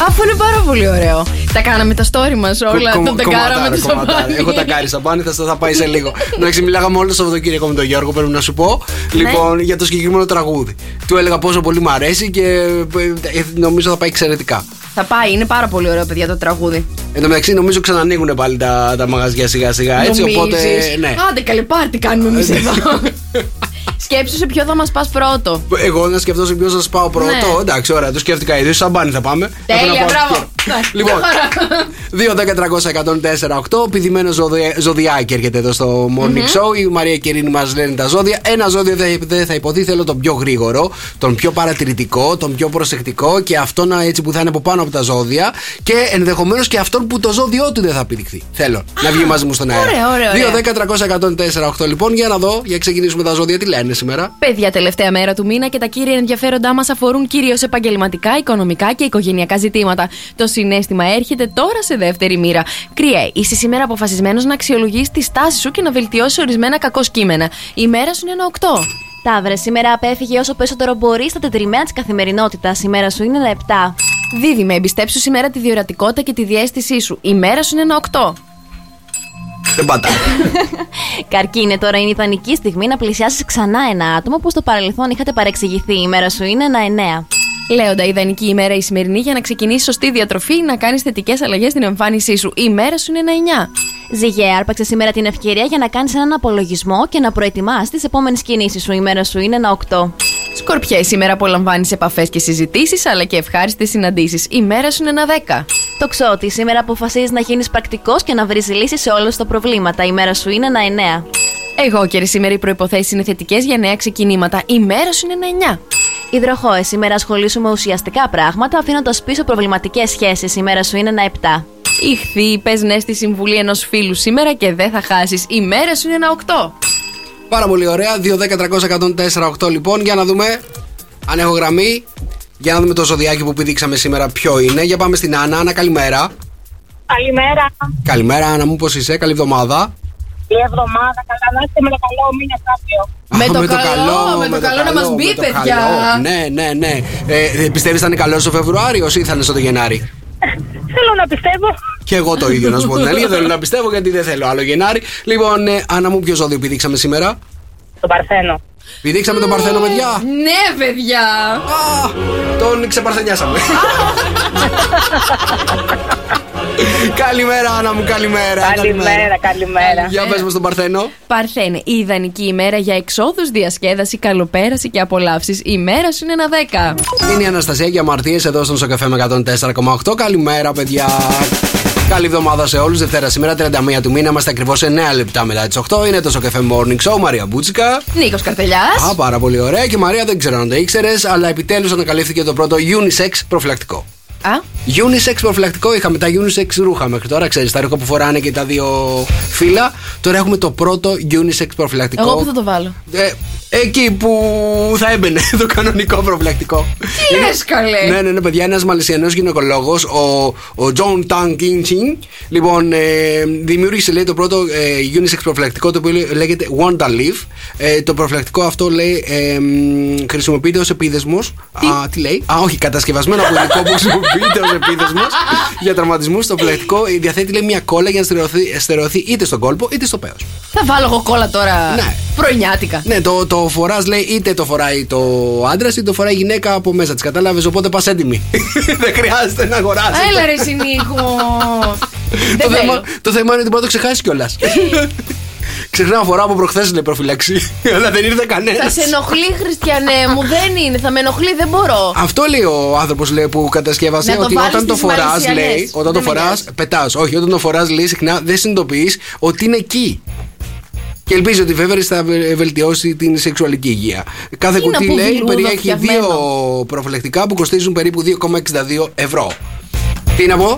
Αφού είναι πάρα πολύ ωραίο. Τα κάναμε τα story μας όλα. Τα ταγκάραμε το Σαμπάνι. Έχω ταγκάρει Σαμπάνι, θα πάει σε λίγο. Εντάξει, μιλάγαμε όλο το Σαββατοκύριακο με τον Γιώργο, πρέπει να σου πω. Λοιπόν, για το συγκεκριμένο τραγούδι. Του έλεγα πόσο πολύ μου αρέσει και νομίζω θα πάει εξαιρετικά. Θα πάει, είναι πάρα πολύ ωραίο, παιδιά, το τραγούδι. Εν τω μεταξύ, νομίζω ξανανοίγουν πάλι τα μαγαζιά σιγά-σιγά. Έτσι, οπότε. Ναι. Άντε, καλή πάρτι κάνουμε εμείς εδώ. Σκέψου σε ποιο θα μας πας πρώτο. Εγώ να σκεφτώ σε ποιο θα σας πάω πρώτο. Ναι. Εντάξει, ωραία, το σκέφτηκα ήδη. Σαμπάνι θα πάμε. Τέλεια, μπράβο. Λοιπόν, 2-10-300-104-8. Πηδημένο ζωδιάκι έρχεται εδώ στο Morning Show. Η Μαρία και η Ειρήνη μας λένε τα ζώδια. Ένα ζώδιο δεν θα υποθεί. Θέλω τον πιο γρήγορο, τον πιο παρατηρητικό, τον πιο προσεκτικό και αυτόν έτσι που θα είναι από πάνω από τα ζώδια. Και ενδεχομένως και αυτόν που το ζώδιό του δεν θα πηδηχθεί. Θέλω να βγει μαζί μου στον αέρα. 2-10-300-104-8 λοιπόν, για να δω, για ξεκινήσουμε τα ζώδια, τι λένε σήμερα. Παιδιά, τελευταία μέρα του μήνα και τα κύρια ενδιαφέροντά μας αφορούν κυρίως επαγγελματικά, οικονομικά και οικογενειακά ζητήματα. Το συνέστημα έρχεται τώρα σε δεύτερη μοίρα. Κριέ, είσαι σήμερα αποφασισμένος να αξιολογείς τη στάση σου και να βελτιώσεις ορισμένα κακό σκήμενα. Η μέρα σου είναι ένα 8. Ταύρε, σήμερα απέφυγε όσο περισσότερο μπορείς στα τετριμμένα της καθημερινότητας. Η μέρα σου είναι ένα 7. Δίδυμε, εμπιστέψου σήμερα τη διορατικότητα και τη διαίσθησή σου. Η μέρα σου είναι ένα 8. Δεν πατάει. Καρκίνε, τώρα είναι η ιδανική στιγμή να πλησιάσεις ξανά ένα άτομο που στο παρελθόν είχατε παρεξηγηθεί. Η μέρα σου είναι ένα 9. Λέοντα, ιδανική ημέρα η σημερινή για να ξεκινήσεις σωστή διατροφή, να κάνεις θετικές αλλαγές στην εμφάνισή σου. Η μέρα σου είναι ένα 9. Ζυγέ, άρπαξε σήμερα την ευκαιρία για να κάνεις έναν απολογισμό και να προετοιμάσεις τις επόμενες κινήσεις σου. Η μέρα σου είναι ένα 8. Σκορπιέ, σήμερα απολαμβάνεις επαφές και συζητήσεις, αλλά και ευχάριστες συναντήσεις. Η μέρα σου είναι ένα 10. Τοξότη, σήμερα αποφασίζεις να γίνεις πρακτικός και να βρεις λύσεις σε όλα τα προβλήματα. Η μέρα σου είναι ένα 9. Εγώκερη, σήμερα οι προϋποθέσεις είναι θετικές για νέα ξεκινήματα. Η μέρα σου είναι ένα 9. Υδροχόε, σήμερα ασχολήσου με ουσιαστικά πράγματα, αφήνοντας πίσω προβληματικές σχέσεις. Η μέρα σου είναι ένα 7. Ιχθύ, πες ναι στη συμβουλή ενός φίλου σήμερα και δεν θα χάσεις. Η μέρα σου είναι ένα 8. Πάρα πολύ ωραία. 2-10-300-104-8 λοιπόν, για να δούμε αν έχω γραμμή. Για να δούμε το ζωδιάκι που πηδήξαμε σήμερα ποιο είναι. Για πάμε στην Άννα. Άννα, καλημέρα. Καλημέρα. Καλημέρα, Άννα μου, πώς είσαι, καλή εβδομάδα. Καλή εβδομάδα, καλά να είστε, με το καλό μήνα κάποιο. Με το καλό να μας μπει, παιδιά. Ναι. Πιστεύεις θα είναι καλό στο Φεβρουάριο ή θα είναι στο Γενάρη? Θέλω να πιστεύω. Και εγώ το ίδιο, να σου πω την αλήθεια. Θέλω να πιστεύω, γιατί δεν θέλω άλλο Γενάρη. Λοιπόν, Άννα μου, ποιο ζώδιο πηδήξαμε σήμερα? Το Παρθένο. Πηδήξαμε τον Παρθένο, παιδιά. Ναι, παιδιά. Τον ξεπαρθενιάσαμε. Καλημέρα, Άννα μου, καλημέρα. Για πες μας τον Παρθένο. Παρθένε, η ιδανική ημέρα για εξόδους, διασκέδαση, καλοπέραση και απολαύσεις. Η μέρα σου είναι ένα 10. Είναι η Αναστασία για αμαρτίες εδώ στον Σοκαφέ με 104,8. Καλημέρα, παιδιά. Καλή εβδομάδα σε όλους. Δευτέρα σήμερα, 31 του μήνα. Είμαστε ακριβώς 9 λεπτά μετά τις 8. Είναι το Σοκαφέ Morning Show. Μαρία Μπούτσικα. Νίκος Καρτελιάς. Πάρα πολύ ωραία. Και Μαρία, δεν ξέρω αν το ήξερες, αλλά επιτέλους ανακαλύφθηκε το πρώτο unisex προφυλακτικό. Unisex προφυλακτικό. Είχαμε τα unisex ρούχα μέχρι τώρα, ξέρεις, τα ρούχα που φοράνε και τα δύο φύλλα. Τώρα έχουμε το πρώτο unisex προφυλακτικό. Εγώ που θα το βάλω? Εκεί που θα έμπαινε το κανονικό προφυλακτικό. Τι λες, καλέ? Ναι, παιδιά, ένας μαλαισιανός γυναικολόγος, ο Τζον Τάν Κίντσιν, λοιπόν, δημιούργησε, λέει, το πρώτο unisex προφυλακτικό, το οποίο λέγεται Wanda Leaf. Το προφυλακτικό αυτό, λέει, χρησιμοποιείται ως επίδεσμος. Τι λέει? Όχι, κατασκευασμένο από υλικό που χρησιμοποιείται ως επίδεσμος για τραυματισμούς. Το προφυλακτικό διαθέτει, λέει, μια κόλλα για να στερεωθεί είτε στον κόλπο είτε στο πέος. Θα βάλω εγώ κόλλα τώρα. Ναι. Πρωινιάτικα. Ναι, το φοράς, λέει, είτε το φοράει το άντρας είτε το φοράει η γυναίκα από μέσα της. Κατάλαβες, οπότε πας έντιμη. Δεν χρειάζεται να αγοράσεις. Έλα ρε Νίκο. Το θέμα είναι ότι μπορεί να το ξεχάσεις κιόλας. Ξεχνάω φορά από προχθές, λέει, προφύλαξη, αλλά δεν ήρθε κανένας. Θα σε ενοχλεί, Χριστιανέ μου, δεν είναι, θα με ενοχλεί, δεν μπορώ. Αυτό λέει ο άνθρωπος, λέει, που κατασκεύασε, ότι όταν το φοράς, λέει, όταν το φοράς, πετάς. Όχι, όταν το φοράς, λέει, συχνά δεν συνειδητοποιείς ότι είναι εκεί. Και ελπίζω ότι βέβαια θα βελτιώσει την σεξουαλική υγεία. Κάθε κουτί, λέει, περιέχει δύο προφυλακτικά που κοστίζουν περίπου 2,62€. Τι να πω,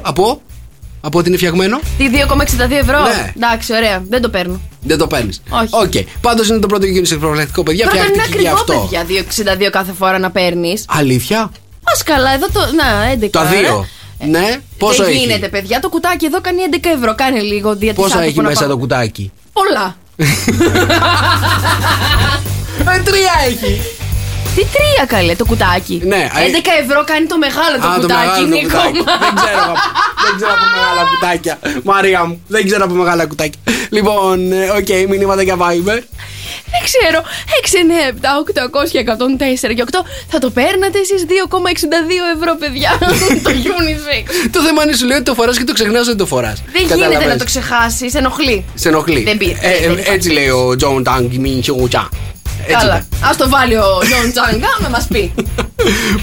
από ότι είναι φτιαγμένο. Τι, 2,62€? Ναι. Εντάξει, ωραία. Δεν το παίρνω. Δεν το παίρνεις. Όχι. Okay. Πάντως είναι το πρώτο γεγονός προφυλακτικό, παιδιά. Φτιάχτηκε και αυτό. Δεν είναι ακριβό, παιδιά, 2,62€ κάθε φορά να παίρνεις. Αλήθεια. Ας καλά, εδώ το. Να, 11€. Τα δύο. Ναι, πόσο έχει? Δεν γίνεται, παιδιά. Το κουτάκι εδώ κάνει 11€. Κάνει λίγο διατηρητικό. Πόσα έχει μέσα το κουτάκι? Πολλά. 3 έχει. Τι τρία καλέ το κουτάκι. Ναι, 11€ κάνει το μεγάλο το κουτάκι, Νίκο. Δεν ξέρω από μεγάλα κουτάκια. Μαρία μου, δεν ξέρω από μεγάλα κουτάκια. Λοιπόν, οκ, μηνύματα για Viber. Δεν ξέρω, 6, 9, 7, 800, 104 και 8. Θα το παίρνατε εσείς 2,62€, παιδιά. Το Unisex. Το θέμα είναι σου λέει ότι το φοράς και το ξεχνάς ότι το φοράς. Δεν γίνεται να το ξεχάσεις, ενοχλεί. Σε ενοχλεί. Έτσι λέει ο Τζον Τάγκ Μιντσιούτσα. Καλά, ας το βάλει ο John Τζάγκα να μας πει.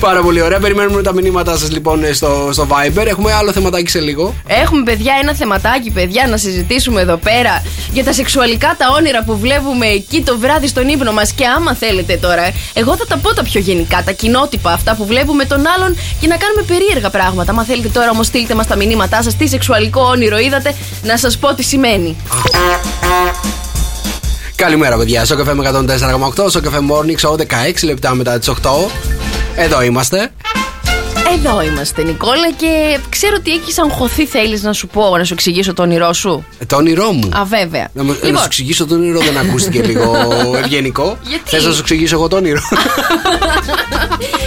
Πάρα πολύ ωραία, περιμένουμε τα μηνύματά σας λοιπόν στο Viber. Έχουμε άλλο θεματάκι σε λίγο. Έχουμε παιδιά ένα θεματάκι παιδιά να συζητήσουμε εδώ πέρα για τα σεξουαλικά τα όνειρα που βλέπουμε εκεί το βράδυ στον ύπνο μας. Και άμα θέλετε τώρα, εγώ θα τα πω τα πιο γενικά, τα κοινότυπα αυτά που βλέπουμε τον άλλον και να κάνουμε περίεργα πράγματα. Μα θέλετε τώρα όμως στείλτε μας τα μηνύματά σας, τι σεξουαλικό όνειρο είδατε, να σας πω τι σημαίνει. Καλημέρα, παιδιά. Σοκαφέ με 104,8. Σοκαφέ Morning Show 16 λεπτά μετά τις 8. Εδώ είμαστε. Εδώ είμαστε, Νικόλα, και ξέρω ότι έχεις αγχωθεί. Θέλεις να σου πω, να σου εξηγήσω το όνειρό σου. Το όνειρό μου. Αβέβαια. Λοιπόν. Να σου εξηγήσω το όνειρό δεν ακούστηκε λίγο ευγενικό. Γιατί? Θες να σου εξηγήσω εγώ το όνειρο.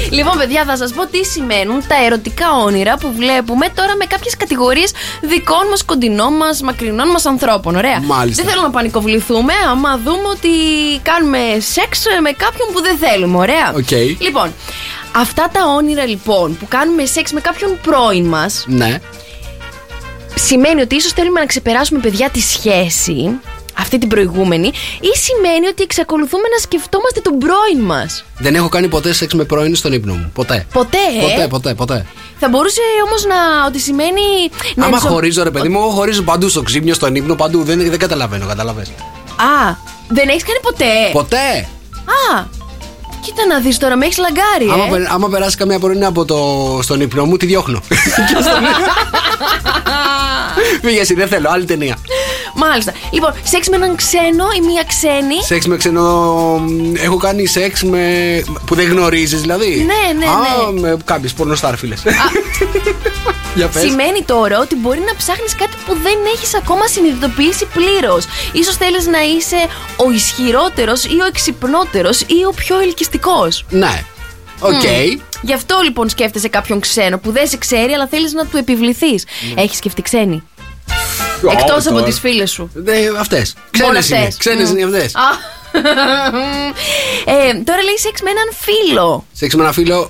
Λοιπόν, παιδιά, θα σας πω τι σημαίνουν τα ερωτικά όνειρα που βλέπουμε τώρα με κάποιες κατηγορίες δικών μας, κοντινών μας, μακρινών μας ανθρώπων. Ωραία. Μάλιστα. Δεν θέλω να πανικοβληθούμε άμα δούμε ότι κάνουμε σεξ με κάποιον που δεν θέλουμε. Ωραία. Okay. Λοιπόν. Αυτά τα όνειρα λοιπόν που κάνουμε σεξ με κάποιον πρώην μας, ναι, σημαίνει ότι ίσως θέλουμε να ξεπεράσουμε, παιδιά, τη σχέση, αυτή την προηγούμενη, ή σημαίνει ότι εξακολουθούμε να σκεφτόμαστε τον πρώην μας. Δεν έχω κάνει ποτέ σεξ με πρώην στον ύπνο μου. Ποτέ. Ποτέ, ποτέ. Θα μπορούσε όμως να. Ότι σημαίνει. Άμα χωρίζω, ρε παιδί μου, εγώ χωρίζω παντού στο ξύπνιο, στον ύπνο, παντού. Δεν καταλαβαίνω, καταλαβαίνεις. Α, δεν έχεις κάνει ποτέ. Ποτέ. Α. Κοίτα να δεις τώρα, με έχεις λαγκάρει. Άμα περάσει καμία πρωινή από στον ύπνο μου, τη διώχνω. Φύγε εσύ, δεν θέλω, άλλη ταινία. Μάλιστα. Λοιπόν, σεξ με έναν ξένο ή μία ξένη. Σεξ με ξένο. Έχω κάνει σεξ με. Που δεν γνωρίζεις, δηλαδή. Ναι. Α, με κάποιες πορνοστάρ, φίλες. Σημαίνει τώρα ότι μπορεί να ψάχνεις κάτι που δεν έχεις ακόμα συνειδητοποιήσει πλήρως. Ίσως θέλεις να είσαι ο ισχυρότερος ή ο εξυπνότερος ή ο πιο ελκυστικός. Ναι. Okay. Γι' αυτό λοιπόν σκέφτεσαι κάποιον ξένο που δεν σε ξέρει, αλλά θέλεις να του επιβληθείς. Έχεις σκεφτεί ξένοι. Εκτός από τις φίλες σου. Αυτές. Ξένες είναι αυτές. Τώρα λέει σεξ με έναν φίλο. Σεξ με έναν φίλο.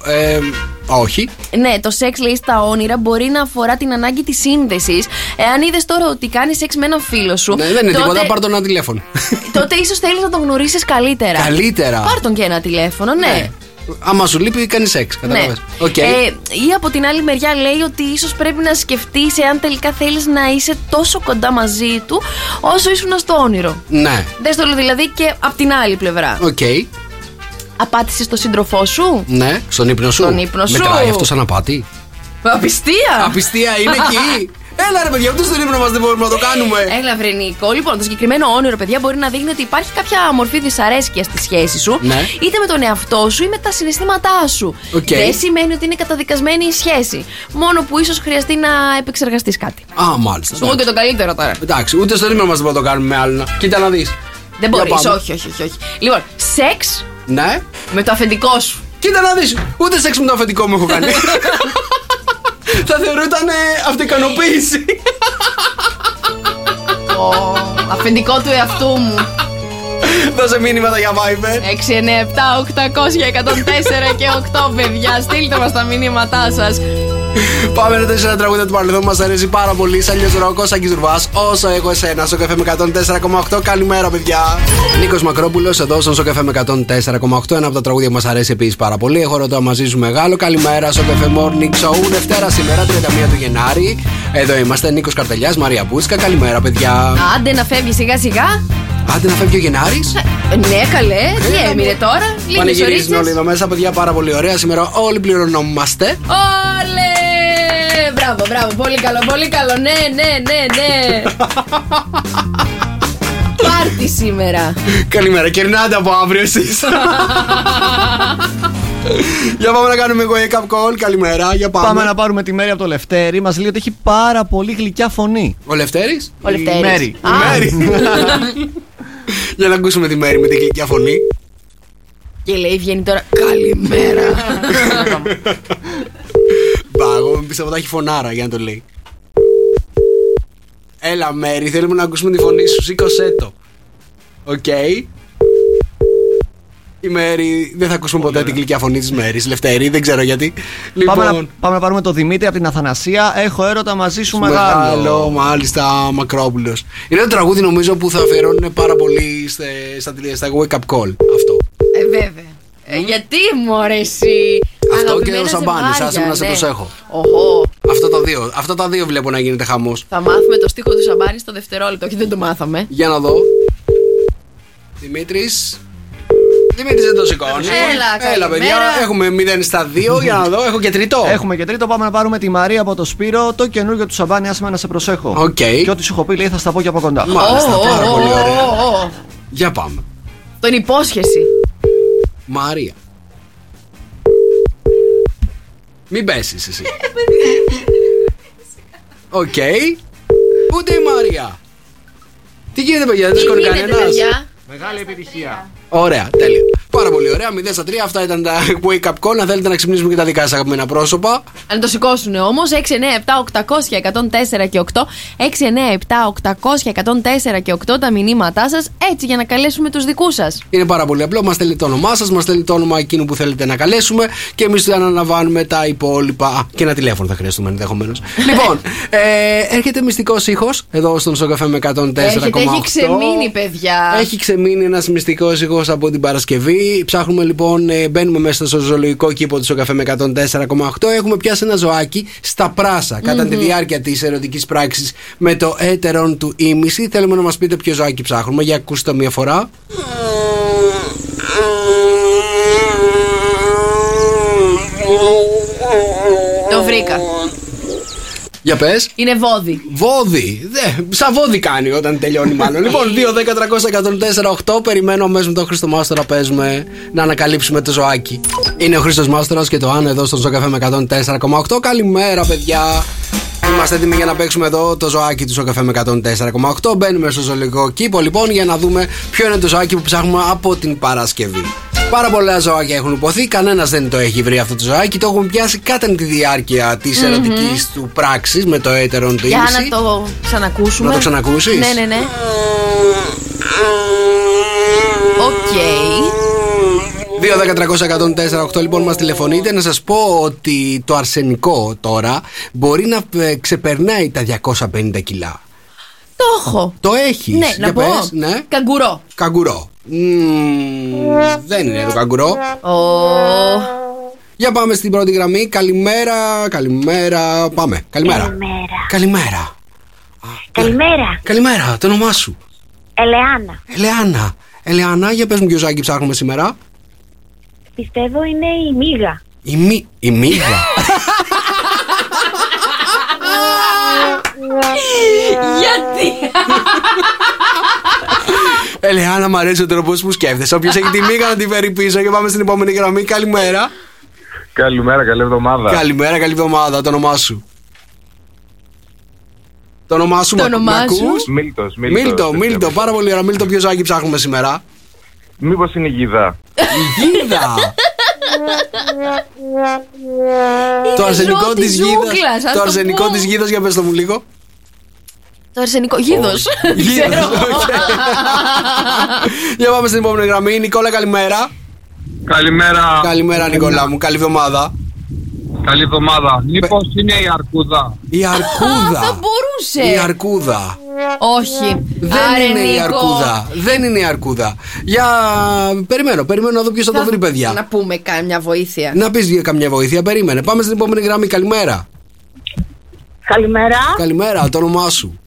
Όχι. Ναι, το σεξ λέει στα όνειρα μπορεί να αφορά την ανάγκη της σύνδεσης. Εάν είδες τώρα ότι κάνεις σεξ με έναν φίλο σου. Ναι, δεν είναι τίποτα, πάρ' τον ένα τηλέφωνο. Τότε ίσως θέλεις να τον γνωρίσεις καλύτερα. Καλύτερα. Πάρ' τον και ένα τηλέφωνο, ναι. Άμα σου λείπει, κάνεις σεξ. Κατάλαβες. Ναι. Okay. Ή από την άλλη μεριά λέει ότι ίσως πρέπει να σκεφτείς εάν τελικά θέλεις να είσαι τόσο κοντά μαζί του όσο ήσουν στο όνειρο. Ναι. Δες το δηλαδή και από την άλλη πλευρά. Οκ. Okay. Απάτησες τον σύντροφό σου. Ναι. Στον ύπνο σου. Μετράει αυτό σαν απάτη. Απιστία. Απιστία είναι εκεί. Έλα ρε παιδιά, αυτό στον ύπνο μας δεν μπορούμε να το κάνουμε. Έλα βρε Νίκο. Λοιπόν, το συγκεκριμένο όνειρο, παιδιά, μπορεί να δείχνει ότι υπάρχει κάποια μορφή δυσαρέσκεια στη σχέση σου, ναι, είτε με τον εαυτό σου ή με τα συναισθήματά σου. Okay. Δεν σημαίνει ότι είναι καταδικασμένη η σχέση. Μόνο που ίσως χρειαστεί να επεξεργαστείς κάτι. Α, μάλιστα. Σου πω και το καλύτερο τώρα. Εντάξει, ούτε στον ύπνο μας δεν μπορούμε να το κάνουμε με άλλον. Κοίτα να δεις. Δεν μπορείς. Όχι. Λοιπόν, σεξ, ναι, με το αφεντικό σου. Κοίτα να δεις. Ούτε σεξ με το αφεντικό μου έχω κάνει. Θα θεωρούταν αυτοικανοποίηση. Αφεντικό του εαυτού μου. Δώσε μήνυματα για Viber 6, 9, 7, 800, 104 και 8. Παιδιά, στείλτε μας τα μήνυματά σας. Πάμε να τέσσερα τραγούδια του παρελθόν. Μας αρέσει πάρα πολύ. Σαν Λιος Ρόκος, Σάκης Ρουβάς, Όσο έχω εσένα. Σοκαφέ με 104,8. Καλημέρα, παιδιά. Νίκος Μακρόπουλος εδώ στον Σοκαφέ με 104,8. Ένα από τα τραγούδια που μας αρέσει επίσης πάρα πολύ. Έχω ρωτώ μαζί σου μεγάλο. Καλημέρα, Σοκαφέ Morning Show. Δευτέρα σήμερα, 31 του Γενάρη. Εδώ είμαστε. Νίκος Καρτελιάς, Μαρία Μπούτσικα. Καλημέρα, παιδιά. Άντε να φεύγει σιγά-σιγά. Άντε να φεύγει ο Γενάρης. Ναι, καλέ, τι έμεινε τώρα. Πανηγυρίζουν όλοι εδώ μέσα, παιδιά, πάρα πολύ ωραία. Σήμερα όλοι πληρωνόμαστε. Όλε! Μπράβο, μπράβο, πολύ καλό, πολύ καλό. Ναι. Πάρτι σήμερα. Καλημέρα, κερνάτε από αύριο εσείς. Για πάμε να κάνουμε wake up call. Καλημέρα, για πάμε. Πάμε να πάρουμε τη Μέρη από το Λευτέρη. Μας λέει ότι έχει πάρα πολύ γλυκιά φωνή. Ο Λευτέρης? Ο Λευτέρης. Μέρη. Για να ακούσουμε τη Μέρη με τη γλυκιά φωνή. Και λέει βγαίνει τώρα. Καλημέρα. Πάγω, πιστεύω ότι έχει φωνάρα για να το λέει. Έλα Μέρη, θέλουμε να ακούσουμε τη φωνή σου, σήκωσέ το. Οκ. Η Μέρη, δεν θα ακούσουμε ποτέ την γλυκιά φωνή της Μέρης. Λευτέρη, δεν ξέρω γιατί. Λοιπόν... Πάμε να πάρουμε τον Δημήτρη από την Αθανασία. Έχω έρωτα μαζί σου μεγάλο. Μάλιστα, μακρόπουλος. Είναι ένα τραγούδι νομίζω που θα αφιερώνουν πάρα πολύ στα wake up call. Αυτό. Βέβαια. Γιατί μωρέ εσύ. Αυτό και ο Σαμπάνης, άσε με να σε προσέχω. Αυτά τα δύο βλέπω να γίνεται χαμός. Θα μάθουμε το στίχο του Σαμπάνη στο δευτερόλεπτο. Όχι, δεν το μάθαμε. Για να δω. Δημήτρης δεν το σηκώνει. Έλα παιδιά, έχουμε 0 στα 2. Για να δω, έχω και τρίτο. Πάμε να πάρουμε τη Μαρία από το Σπύρο. Το καινούργιο του Σαμπάνη, άσε με να σε προσέχω. Και ό,τι σου έχω πει λέει θα στα πω και από κοντά. Μάλιστα, πάρα πολύ ωραία. Για πάμε. Τον υπόσχεση. Μαρία. Μην πέσεις εσύ. Οκ. Ούτε η Μαρία. Τι γίνεται παιδιά, δεν σκορεί κανένας. Μεγάλη επιτυχία. Ωραία, τέλεια. Πάρα πολύ ωραία, 0 στα 3. Αυτά ήταν τα wake up call. Αν θέλετε να ξυπνήσουμε και τα δικά σας αγαπημένα πρόσωπα. Αν το σηκώσουν όμως 6, 9, 7, 800, 104 και 8, 6, 9, 7, 800, 104 και 8. Τα μηνύματά σας, έτσι για να καλέσουμε τους δικούς σας. Είναι πάρα πολύ απλό, μας στέλνει το όνομά σας, μας στέλνει το όνομα εκείνου που θέλετε να καλέσουμε και εμείς θα αναλαμβάνουμε τα υπόλοιπα. Και ένα τηλέφωνο θα χρειαστούμε ενδεχομένως. Λοιπόν, έρχεται μυστικός ήχος εδώ στον Σοκαφέ με 104,8. Έχει ξεμείνει παιδιά. Έχει ξεμείνει ένας μυστικός ήχος από την Παρασκευή. Ψάχνουμε λοιπόν, μπαίνουμε μέσα στο ζωολογικό κήπο του Σοκαφέ με 104,8. Έχουμε πιάσει ένα ζωάκι στα πράσα κατά τη διάρκεια της ερωτικής πράξης με το έτερον του ήμιση. Θέλουμε να μας πείτε ποιο ζωάκι ψάχνουμε. Για ακούστε το μία φορά. Το βρήκα. Για πες. Είναι βόδι. Βόδι. Σαν βόδι κάνει όταν τελειώνει μάλλον. Λοιπόν, 2, 10, 300, 104, 8. Περιμένω αμέσως με τον Χρήστο Μάστορα. Παίζουμε να ανακαλύψουμε το ζωάκι. Είναι ο Χρήστος Μάστορας και το Άνω εδώ στο Σοκαφέ με 104,8. Καλημέρα παιδιά. Είμαστε έτοιμοι για να παίξουμε εδώ το ζωάκι του Σοκαφέ με 104,8. Μπαίνουμε στο ζωολογικό κήπο λοιπόν για να δούμε ποιο είναι το ζωάκι που ψάχνουμε από την Παρασκευή. Πάρα πολλά ζωάκια έχουν υποθεί, κανένας δεν το έχει βρει αυτό το ζωάκι. Το έχουν πιάσει κατά τη διάρκεια της ερωτικής του πράξης με το έτερον του ήμιση. Για να το ξανακούσουμε. Να το ξανακούσεις. Ναι. Οκ. 2, 10, 300, 104, 8. Λοιπόν, μας τηλεφωνείτε. Να σας πω ότι το αρσενικό τώρα μπορεί να ξεπερνάει τα 250 κιλά. Το έχω. Το έχεις. Ναι, για να πες, ναι. Καγκουρό. Δεν είναι το καγκουρό. Για πάμε στην πρώτη γραμμή. Καλημέρα. Πάμε. Καλημέρα. Το όνομά σου. Ελεάνα. Ελεάνα, για πες μου ποιο ζωάκι ψάχνουμε σήμερα. Πιστεύω είναι η μύγα. Η μύγα. Γιατί? Ελεάνα, μ' αρέσει ο τρόπος που σκέφτεσαι. Όποιος έχει τη μύγα να την φέρει πίσω. Και πάμε στην επόμενη γραμμή. Καλημέρα, καλή εβδομάδα. Το όνομά σου. Το όνομά ακούς? Μίλτο. Πάρα πολύ ωραία. Μίλτο, ποιο ζωάκι ψάχνουμε σήμερα? Μήπως είναι η γίδα. Το αρσενικό της γίδας. Το αρσενικό της γίδας, για πες το μου λίγο. Το αρσενικό γίδος. Για πάμε στην επόμενη γραμμή. Νικόλα, καλημέρα. Καλημέρα Νικόλα μου, καλή εβδομάδα. Μήπως είναι η αρκούδα. Θα μπορούσε. Η αρκούδα. Όχι. Δεν είναι η αρκούδα. Για. Περιμένω να δω ποιος θα το βρει, παιδιά. Να πούμε καμιά βοήθεια. Να πεις καμιά βοήθεια, περίμενε. Πάμε στην επόμενη γραμμή. Καλημέρα. Το όνομά σου.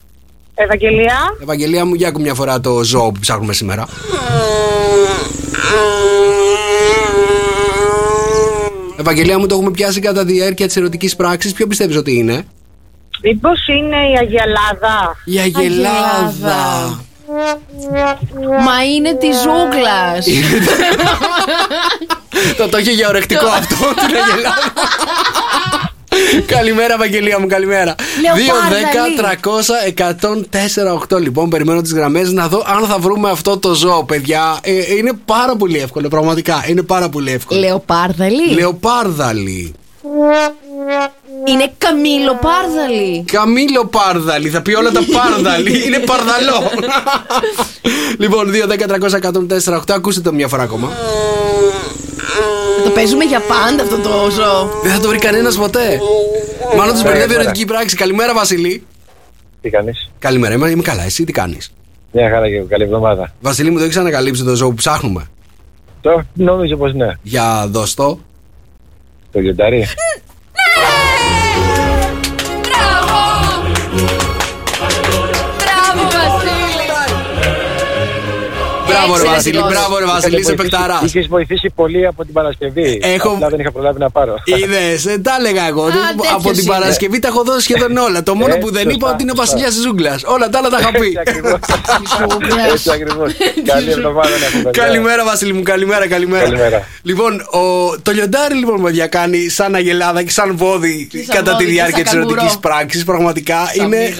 Ευαγγελία μου, για ακού μια φορά το ζώο που ψάχνουμε σήμερα. Ευαγγελία μου, το έχουμε πιάσει κατά τη διάρκεια της ερωτικής πράξης. Ποιο πιστεύεις ότι είναι? Μήπως είναι η Αγελάδα. Η Αγελάδα. Μα είναι τη ζούγκλας. Το είχε για ορεκτικό αυτό, την Αγελάδα. Καλημέρα, Ευαγγελία μου, καλημέρα. 2-10-300-104-8. Λοιπόν, περιμένω τις γραμμές να δω αν θα βρούμε αυτό το ζώο, παιδιά. Είναι πάρα πολύ εύκολο, πραγματικά. Είναι πάρα πολύ εύκολο. Λεοπάρδαλη. Είναι καμήλο πάρδαλη. Θα πει όλα τα πάρδαλη. Είναι παρδαλό. Λοιπόν, 2-10-300-104-8. Ακούστε το μια φορά ακόμα. Θα το παίζουμε για πάντα αυτό το ζώο. Δεν θα το βρει κανένας ποτέ. Μάλλον τους μπερδεύει ερωτική πράξη. Καλημέρα, Βασίλη. Τι κάνεις? Καλημέρα, είμαι καλά, εσύ τι κάνεις? Μια χαρά και καλή εβδομάδα. Βασίλη μου, το έχεις ανακαλύψει το ζώο που ψάχνουμε? Το νομίζω πως ναι. Για δώσ' το. Το γιονταρί. Μπράβο, ρε Βασίλη, είσαι παικταρά. Είχες βοηθήσει πολύ από την Παρασκευή. Απλά δεν είχα προλάβει να πάρω. Είδες, τα έλεγα εγώ. Από την Παρασκευή τα έχω δώσει σχεδόν όλα. Το μόνο που δεν είπα ότι είναι ο βασιλιάς της ζούγκλας. Όλα τα άλλα τα είχα πει. Έτσι ακριβώς. Καλή εβδομάδα να έχουμε. Καλημέρα, Βασίλη μου, καλημέρα. Λοιπόν, το λιοντάρι, λοιπόν, παιδιά, κάνει σαν αγελάδα και σαν βόδι κατά τη διάρκεια της ερωτικής πράξης. Πραγματικά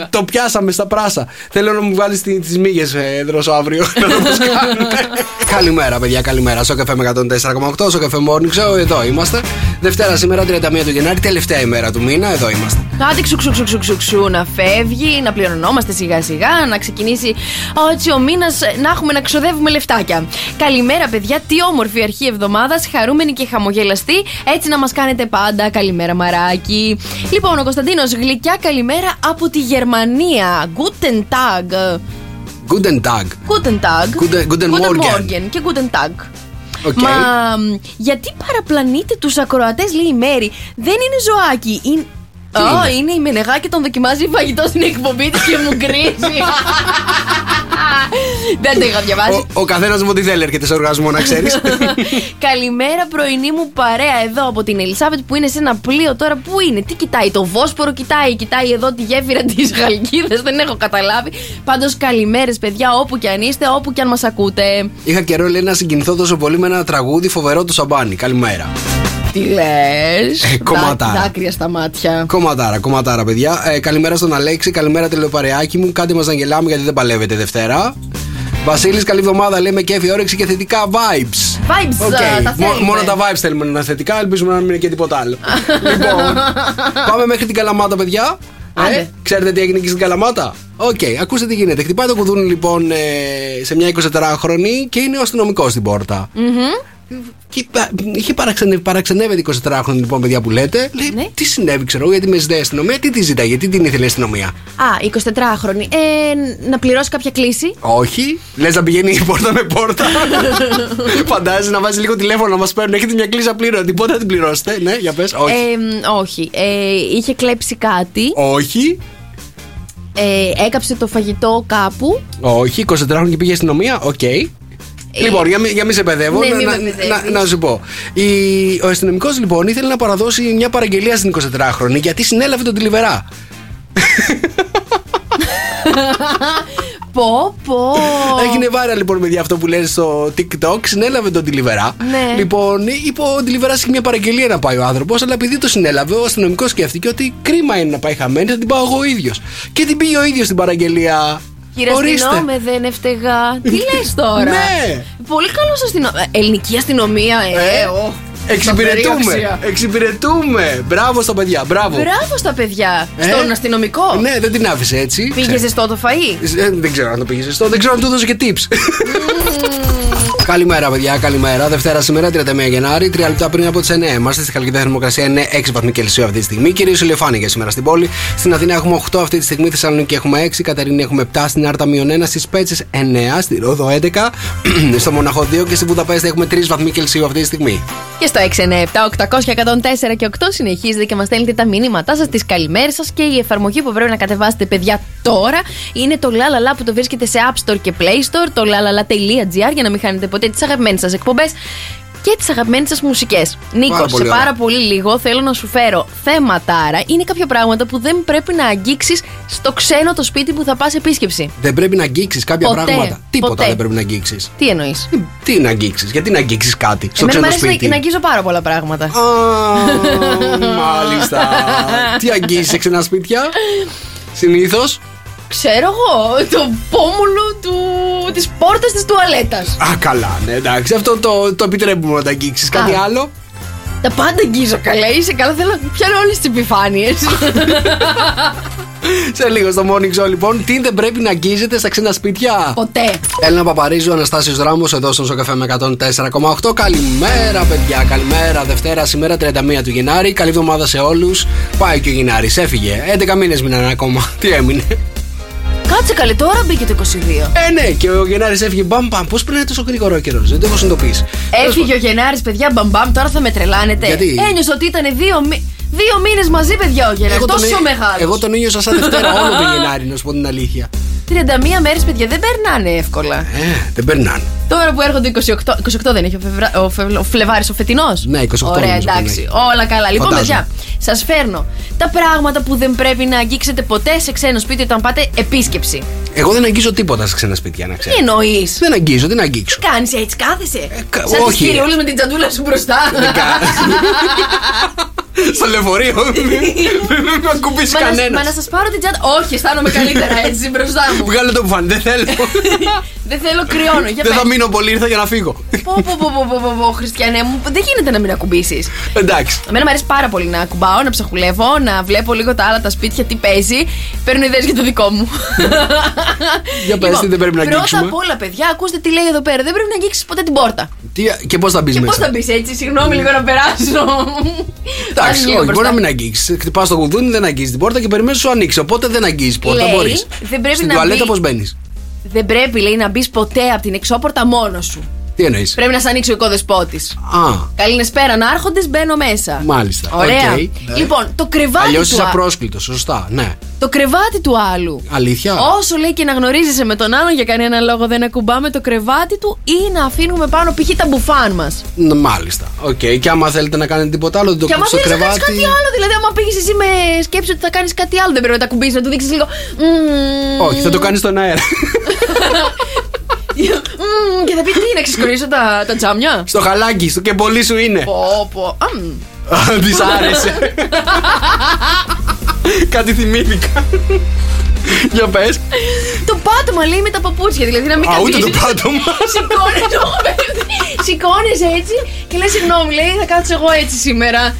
το πιάσαμε στα πράσα. Θέλω να μου βάλεις τις μύγες, Δρόσο, αύριο. Καλημέρα, παιδιά, καλημέρα. Σοκαφέ με 104,8, Σοκαφέ Morning Show. Εδώ είμαστε. Δευτέρα σήμερα, 31 του Γενάρη, τελευταία ημέρα του μήνα. Εδώ είμαστε. Άντε ξουξουξουξουξου να φεύγει, να πληρωνόμαστε σιγά-σιγά, να ξεκινήσει έτσι ο μήνας, να έχουμε να ξοδεύουμε λεφτάκια. Καλημέρα, παιδιά, τι όμορφη αρχή εβδομάδας, χαρούμενη και χαμογελαστή. Έτσι να μας κάνετε πάντα. Καλημέρα, μαράκι. Λοιπόν, ο Κωνσταντίνος, γλυκιά καλημέρα από τη Γερμανία. Guten Tag. Guten Morgen και Guten Tag. Okay. Μα γιατί παραπλανείτε τους ακροατές, λέει η Μέρη. Δεν είναι ζωάκι. Είναι η Μενεγά και τον δοκιμάζει φαγητό στην εκπομπή της και μου γκρίζει. Δεν το είχα διαβάσει. Ο καθένας μου τι θέλει, έρχεται σε οργασμό, να ξέρεις. Καλημέρα, πρωινή μου παρέα, εδώ από την Ελισάβετ που είναι σε ένα πλοίο τώρα. Πού είναι, τι κοιτάει, το Βόσπορο κοιτάει εδώ τη γέφυρα της Χαλκίδας. Δεν έχω καταλάβει. Πάντως, καλημέρες, παιδιά, όπου κι αν είστε, όπου κι αν μας ακούτε. Είχα καιρό, λέει, να συγκινηθώ τόσο πολύ με ένα τραγούδι φοβερό του Σαμπάνη. Καλημέρα. Τι λες? Δάκρυα στα μάτια. Κομματάρα, παιδιά. Καλημέρα στον Αλέξη, καλημέρα τηλεοπαρεάκι μου. Κάντε μας να γελάμε γιατί δεν παλεύετε Δευτέρα. Βασίλης, καλή εβδομάδα. Λέμε κέφι, όρεξη και θετικά vibes. Okay. Τα μόνο τα vibes θέλουμε να είναι θετικά, ελπίζουμε να μην είναι και τίποτα άλλο. Λοιπόν, πάμε μέχρι την Καλαμάτα, παιδιά. Ξέρετε τι έγινε και στην Καλαμάτα? Ακούστε τι γίνεται. Χτυπάει το κουδούνι, λοιπόν, σε μια 24χρονη και είναι ο αστυνομικός στην πόρτα. Είχε παραξενεύεται 24χρονη, λοιπόν, παιδιά που λέτε. Λέει, ναι. Τι συνέβη, ξέρω, γιατί με ζητάει η αστυνομία, τι τη ζητάει, γιατί την ήθελε η αστυνομία. Α, 24χρονη. Να πληρώσει κάποια κλίση. Όχι. Λες να πηγαίνει η πόρτα με πόρτα. Φαντάζεσαι να βάζει λίγο τηλέφωνο να μας παίρνουν. Έχετε μια κλίση απλήρωτη. Πότε θα την πληρώσετε? Ναι, για πες. Όχι. Όχι. Είχε κλέψει κάτι. Όχι. Έκαψε το φαγητό κάπου. Όχι. 24χρονη και πήγε η αστυνομία. Οκ. Λοιπόν, για μη σε παιδεύω, να σου πω. Ο αστυνομικός, λοιπόν, ήθελε να παραδώσει μια παραγγελία στην 24χρονη γιατί συνέλαβε τον τηλιβερά. Πω. Έγινε βάρα, λοιπόν, παιδιά, αυτό που λες στο TikTok. Συνέλαβε τον τηλιβερά. Ναι. Λοιπόν, είπε ο τηλιβεράς είχε μια παραγγελία να πάει ο άνθρωπος, αλλά επειδή το συνέλαβε, ο αστυνομικός σκέφτηκε ότι κρίμα είναι να πάει χαμένη, θα την πάω εγώ ο ίδιος. Και την πήγε ο ίδιος την παραγγελία. Κύριε αστυνόμε, δεν έφταιγα. Τι λες τώρα? Ναι. Πολύ καλός αστυνομικός. Ελληνική αστυνομία. Εξυπηρετούμε. Μπράβο στα παιδιά. Στον αστυνομικό. Ναι, δεν την άφησε έτσι. Πήγε ζεστό το φαΐ. Δεν ξέρω αν το πήγε ζεστό. Δεν ξέρω αν του έδωσε και tips. Καλημέρα, παιδιά, καλημέρα. Δευτέρα σήμερα, 31 Γενάρη, 3 λεπτά πριν από τις 9. Είμαστε στη Χαλκίδα, θερμοκρασία είναι 6 βαθμοί Κελσίου αυτή τη στιγμή. Κυρίως ηλιοφάνεια σήμερα στην πόλη. Στην Αθήνα έχουμε 8 αυτή τη στιγμή, Θεσσαλονίκη έχουμε 6, Κατερίνα έχουμε 7, στην Άρτα -1, στις Πέτσες 9, στη Ρόδο 11, στο Μοναχό 2 και στη Βουδαπέστη έχουμε 3 βαθμοί Κελσίου αυτή τη στιγμή. Και στο 697-800-104 και 8 συνεχίζετε και μας στέλνετε τα μηνύματά σας, τις καλημέρες σας, και η εφαρμογή που πρέπει να κατεβάσετε, παιδιά, τώρα είναι το Λαλαλα που το βρίσκεται σε App Store και Play Store, το lalala.gr, για να μην χάνετε ποτέ τις αγαπημένες σας εκπομπές. και τις αγαπημένες σας μουσικές. Νίκο, σε πάρα πολύ λίγο θέλω να σου φέρω θέματάρα. Είναι κάποια πράγματα που δεν πρέπει να αγγίξεις στο ξένο το σπίτι που θα πας επίσκεψη. Δεν πρέπει να αγγίξεις κάποια πράγματα. Τίποτα δεν πρέπει να αγγίξεις. Τι εννοείς? Τι να αγγίξεις? Γιατί να αγγίξεις κάτι στο ξένο σπίτι? Εμένα μου αρέσει να αγγίζω πάρα πολλά πράγματα. Μάλιστα. Τι αγγίζεις σε ξένα σπίτια συνήθως? Ξέρω εγώ, το πόμουλο της πόρτας της τουαλέτας. Α, καλά, ναι, εντάξει, αυτό το επιτρέπουμε να τα αγγίξεις. Κάτι άλλο? Τα πάντα αγγίζω, καλά, είσαι καλά, θέλω να πιάνω όλες τις επιφάνειες. Σε λίγο στο Morning Show, λοιπόν, τι δεν πρέπει να αγγίζετε στα ξένα σπίτια. Ποτέ. Έλενα Παπαρίζου, Αναστάσιος Δράμος, εδώ στον Σοκαφέ με 104,8. Καλημέρα, παιδιά, καλημέρα. Δευτέρα, σήμερα 31 του Γενάρη. Καλή εβδομάδα σε όλους. Πάει και ο Γενάρης, έφυγε. 11 μήνες μείνανε ακόμα. Τι έμεινε? Κάτσε καλή, τώρα μπήκε το 22. Ναι, και ο Γενάρης έφυγε μπαμπαμ. Πώς περνάει τόσο γρήγορα ο καιρός, δεν το έχω συνειδητοποιήσει. Έφυγε ο Γενάρης, παιδιά, μπαμπαμ, τώρα θα με τρελάνετε. Γιατί? Ένιωσα ότι ήταν δύο μήνες μαζί, παιδιά, ο Γενάρης. Τόσο μεγάλο. Εγώ τον ένιωσα σαν Δευτέρα όλο τον Γενάρη, να σου πω την αλήθεια. 31 μέρες, παιδιά, δεν περνάνε εύκολα. Δεν περνάνε. Τώρα που έρχονται 28 δεν έχει ο Φλεβάρης ο φετινός? Ναι, 28. Ωραία, εντάξει, όλα καλά. Λοιπόν, παιδιά, σας φέρνω τα πράγματα που δεν πρέπει να αγγίξετε ποτέ σε ξένο σπίτι όταν πάτε επίσκεψη. Εγώ δεν αγγίζω τίποτα σε ξένα σπίτια, να ξέρεις. Τι εννοείς? Δεν αγγίζω, δεν αγγίξω. Τι κάνεις, έτσι κάθεσαι? Σαν τις κυριούλες με την τσαντούλα σου μπροστά. Στο λεωφορείο. Δεν με ακουμπήσει κανένα. Μα να σας πάρω την τσάντα. Όχι, αισθάνομαι καλύτερα έτσι μπροστά μου. Βγάλε το μπουφάν, δεν θέλω. Δεν θέλω, κρυώνω. Δεν θα μείνω πολύ, ήρθα για να φύγω. Χριστιανέ μου, δεν γίνεται να μην ακουμπήσεις. Εντάξει. Εμένα μου αρέσει πάρα πολύ να ακουμπάω, να ψαχουλεύω, να βλέπω λίγο τα άλλα τα σπίτια, τι παίζει. Παίρνω ιδέες για το δικό μου. Για πες, τι δεν πρέπει να αγγίξουμε? Πρώτα απ' όλα, παιδιά, ακούστε τι λέει εδώ πέρα. Δεν πρέπει να αγγίξεις ποτέ την πόρτα. Και πώς θα μπεις μέσα? Και πώς θα μπεις έτσι, συγγνώμη λίγο να περάσω. Εντάξει, όχι, μπορεί να μην αγγίξεις. Χτυπάς το κουδούνι, δεν αγγίζεις την πόρτα και περιμένεις σου ανοίξει. Οπότε δεν αγγίζεις πόρτα. Μπορείς. Στην τουαλέτα πώς μπαίνεις? Δεν πρέπει, λέει, να μπεις ποτέ από την εξώπορτα μόνος σου. Τι εννοείς? Πρέπει να σ' ανοίξει ο οικοδεσπότης. Καληνεσπέρα, να άρχοντες, μπαίνω μέσα. Μάλιστα. Ωραία. Okay. Λοιπόν, το κρεβάτι. Αλλιώς είσαι απρόσκλητος, σωστά, ναι. Το κρεβάτι του άλλου. Αλήθεια. Όσο, λέει, και να γνωρίζεσαι με τον άλλον, για κανένα λόγο δεν ακουμπάμε το κρεβάτι του ή να αφήνουμε πάνω π.χ. τα μπουφάν μας. Μάλιστα. Οκ. Okay. Και άμα θέλετε να κάνετε τίποτα άλλο, δεν το κουμπίσετε. Και άμα θέλετε να κάνετε κάτι άλλο, δηλαδή, άμα πήγες εσύ με σκέψη ότι θα κάνεις κάτι άλλο, δεν πρέπει να τα κουμπίσεις, να του δείξεις λίγο. Όχι, θα το κάνεις στον αέρα. Και θα πει τι, να ξεσκορίσω τα τζάμια? Στο χαλάκι, στο και πολύ σου είναι. Πω. Της άρεσε. Κάτι θυμήθηκα. Για πες. Το πάτωμα, λέει, με τα παπούτσια. Δηλαδή να μην καθίσεις. Ούτε το πάτωμα. Σηκώνεσαι έτσι και λες συγγνώμη, λέει, θα κάτσω εγώ έτσι σήμερα.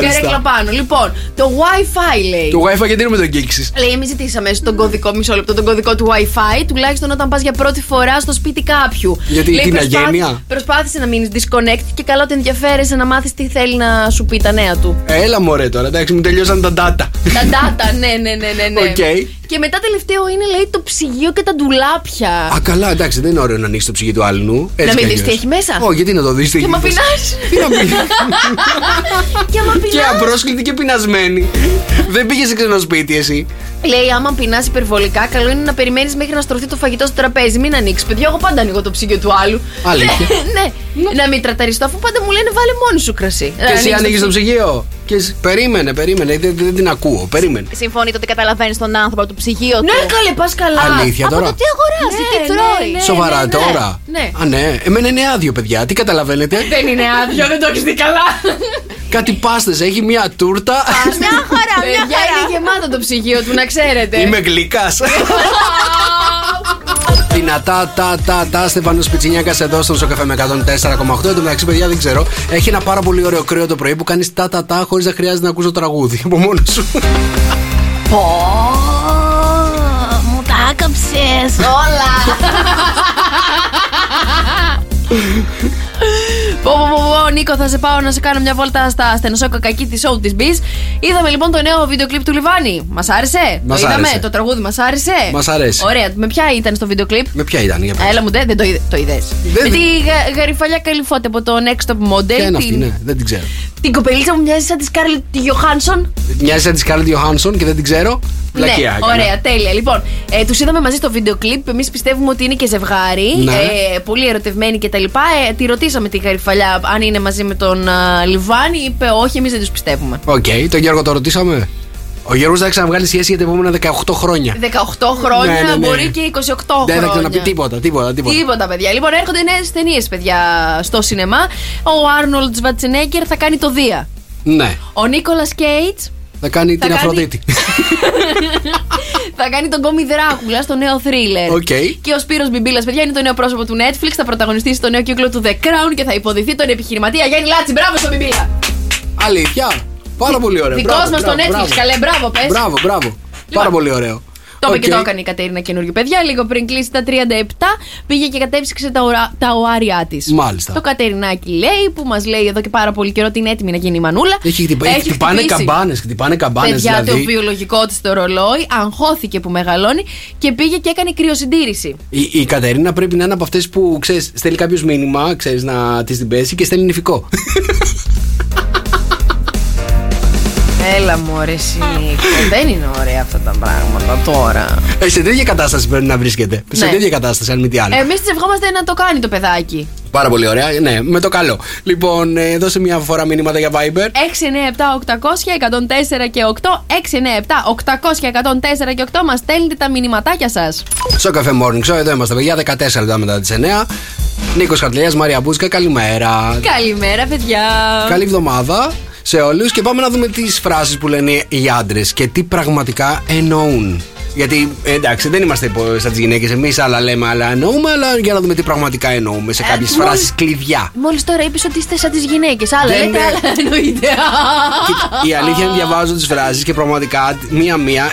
Καρέκλα πάνω. Λοιπόν, το Wi-Fi, λέει. Το Wi-Fi γιατί να με το αγγίξεις? Λέει, εμείς ζητήσαμε στον κωδικό, μισό λεπτό, τον κωδικό του Wi-Fi, τουλάχιστον όταν πας για πρώτη φορά στο σπίτι κάποιου. Γιατί λέει, την αγένεια. Προσπάθησε να μείνεις disconnect και καλό ότι ενδιαφέρεσαι να μάθεις τι θέλει να σου πει τα νέα του. Έλα, μωρέ τώρα, εντάξει, μου τελειώσαν τα data. Τα data, ναι. Okay. Και μετά τελευταίο είναι, λέει, το ψυγείο και τα ντουλάπια. Α, καλά, εντάξει, δεν είναι ωραίο να ανοίξει το ψυγείο του άλλου. Να μην δεις τι έχει μέσα. Όχι, γιατί να το δεις? Και μα πεινάς. Και απρόσκλητη και πεινασμένη. Δεν πήγες σε ξένο σπίτι, εσύ. Λέει, άμα πεινάς υπερβολικά, καλό είναι να περιμένεις μέχρι να στρωθεί το φαγητό στο τραπέζι. Μην ανοίξεις, παιδιά. Εγώ πάντα ανοίγω το ψυγείο του άλλου. Αλήθεια? Ναι. Να μην τραταριστώ, αφού πάντα μου λένε βάλε μόνη σου κρασί. Και εσύ ανοίγεις το ψυγείο. Περίμενε. Δεν την ακούω. Περίμενε. Συμφωνείτε ότι καταλαβαίνεις τον άνθρωπο από το ψυγείο του? Ναι, καλέ, πας καλά. Αλήθεια τώρα? Από το τι αγοράζει, τι τρώει. Σοβαρά τώρα? Ναι. Εμένα είναι άδειο, παιδιά. Τι καταλαβαίνετε? Δεν είναι άδειο, δεν το έχεις δει καλά. Κάτι πάστες, έχει μια τούρτα. Μια χαρά. Είναι γεμάτο το ψυγείο του, να ξέρετε. Είμαι γλυκάς. Δυνατά, τα Στεφάνος Πιτσινιάκας εδώ στον Σοκαφέ με 104,8. Εν τω μεταξύ, παιδιά, δεν ξέρω. Έχει ένα πάρα πολύ ωραίο κρύο το πρωί που κάνεις τα χωρίς να χρειάζεται να ακούσω τραγούδι. Από μόνο σου. Μου τα άκαψες όλα. Νίκο, θα σε πάω να σε κάνω μια βόλτα στα στενοσόκα κακή τη show τη Μπι. Είδαμε λοιπόν το νέο βίντεο κλιπ του Λιβάνι. Μας άρεσε? Μας άρεσε. Το τραγούδι μας άρεσε? Μας άρεσε. Ωραία, με ποια ήταν στο βίντεο κλιπ? Με ποια ήταν? Έλα μου, δεν το είδες? Με τη γαριφαλιά καλυφώτη από το Next Top Model. Ποια είναι αυτή? Ναι, δεν την ξέρω. Την κοπελίτσα μου μοιάζει σαν τη Σκάρλετ Γιόχανσον. Μοιάζει σαν τη Σκάρλετ Γιόχανσον και δεν την ξέρω. Πλακιά, ναι, ωραία, τέλεια. Λοιπόν, τους είδαμε μαζί στο βίντεο κλιπ. Εμείς πιστεύουμε ότι είναι και ζευγάρι. Ναι. Πολύ ερωτευμένοι κτλ. Τη ρωτήσαμε την Καρυφαλιά αν είναι μαζί με τον Λιβάνι. Είπε όχι, εμείς δεν τους πιστεύουμε. Οκ, τον Γιώργο το ρωτήσαμε. Ο Γιώργος θα ξαναβγάλει σχέση για τα επόμενα 18 χρόνια. 18 χρόνια, ναι, ναι, ναι. Μπορεί και 28 χρόνια. Δεν θα να πει τίποτα. Τίποτα, παιδιά. Λοιπόν, έρχονται νέες ταινίες, παιδιά, στο σινεμά. Ο Άρνολντ Σβατσενέγκερ θα κάνει το Δία. Ναι. Ο Νίκολας Κέιτς θα κάνει την Αφροδίτη. Θα κάνει τον κόμι Δράκουλα στο νέο θρίλερ. Okay. Και ο Σπύρος Μπιμπίλας, παιδιά, είναι το νέο πρόσωπο του Netflix. Θα πρωταγωνιστήσει το νέο κύκλο του The Crown και θα υποδηθεί τον επιχειρηματία Γιάννη Λάτση. Μπράβο στον Μπιμπίλα! Αλήθεια! Πάρα πολύ ωραίο. Δικός μας στο Netflix, καλέ, μπράβο, πες. Μπράβο. Λοιπόν, πάρα πολύ ωραίο. Το είπε και το έκανε η Κατερίνα καινούργιο, παιδιά. Λίγο πριν κλείσει τα 37, πήγε και κατέψυξε τα οάρια της. Μάλιστα. Το Κατερινάκι λέει, που μας λέει εδώ και πάρα πολύ καιρό ότι είναι έτοιμη να γίνει η μανούλα. Έχει χτυπάνε καμπάνες. Παιδιά, δηλαδή, το βιολογικό της το ρολόι, αγχώθηκε που μεγαλώνει και πήγε και έκανε κρυοσυντήρηση. Η Κατερίνα πρέπει να είναι από αυτές που ξέρεις, στέλνει κάποιο μήνυμα, ξέρεις, να της την πέσει και στέλνει νηφικό. Έλα μωρέ Νίκο, δεν είναι ωραία αυτά τα πράγματα τώρα. Σε τέτοια κατάσταση πρέπει να βρίσκεται. Σε τέτοια κατάσταση, αν μη τι άλλο. Εμείς της ευχόμαστε να το κάνει το παιδάκι. Πάρα πολύ ωραία, ναι, με το καλό. Λοιπόν, δώσε μια φορά μηνύματα για Viber. 697-800-104 και 8. 697-800-104 και 8. Μας στέλνετε τα μηνύματάκια σας. Στο Cafe Morning Show, εδώ είμαστε παιδιά, 14 λεπτά μετά τις 9. Νίκος Καρτελιάς, Μαρία Μπούτσικα, καλημέρα. Καλημέρα, παιδιά. Καλή εβδομάδα σε όλους και πάμε να δούμε τις φράσεις που λένε οι άντρες και τι πραγματικά εννοούν. Γιατί εντάξει, δεν είμαστε σαν τις γυναίκες εμείς, αλλά λέμε, αλλά εννοούμε, αλλά για να δούμε τι πραγματικά εννοούμε σε κάποιες φράσεις κλειδιά. Μόλις τώρα είπες ότι είστε σαν τις γυναίκες, αλλά δεν λέτε, αλλά εννοείται. Η αλήθεια είναι διαβάζω τις φράσεις και πραγματικά μία-μία,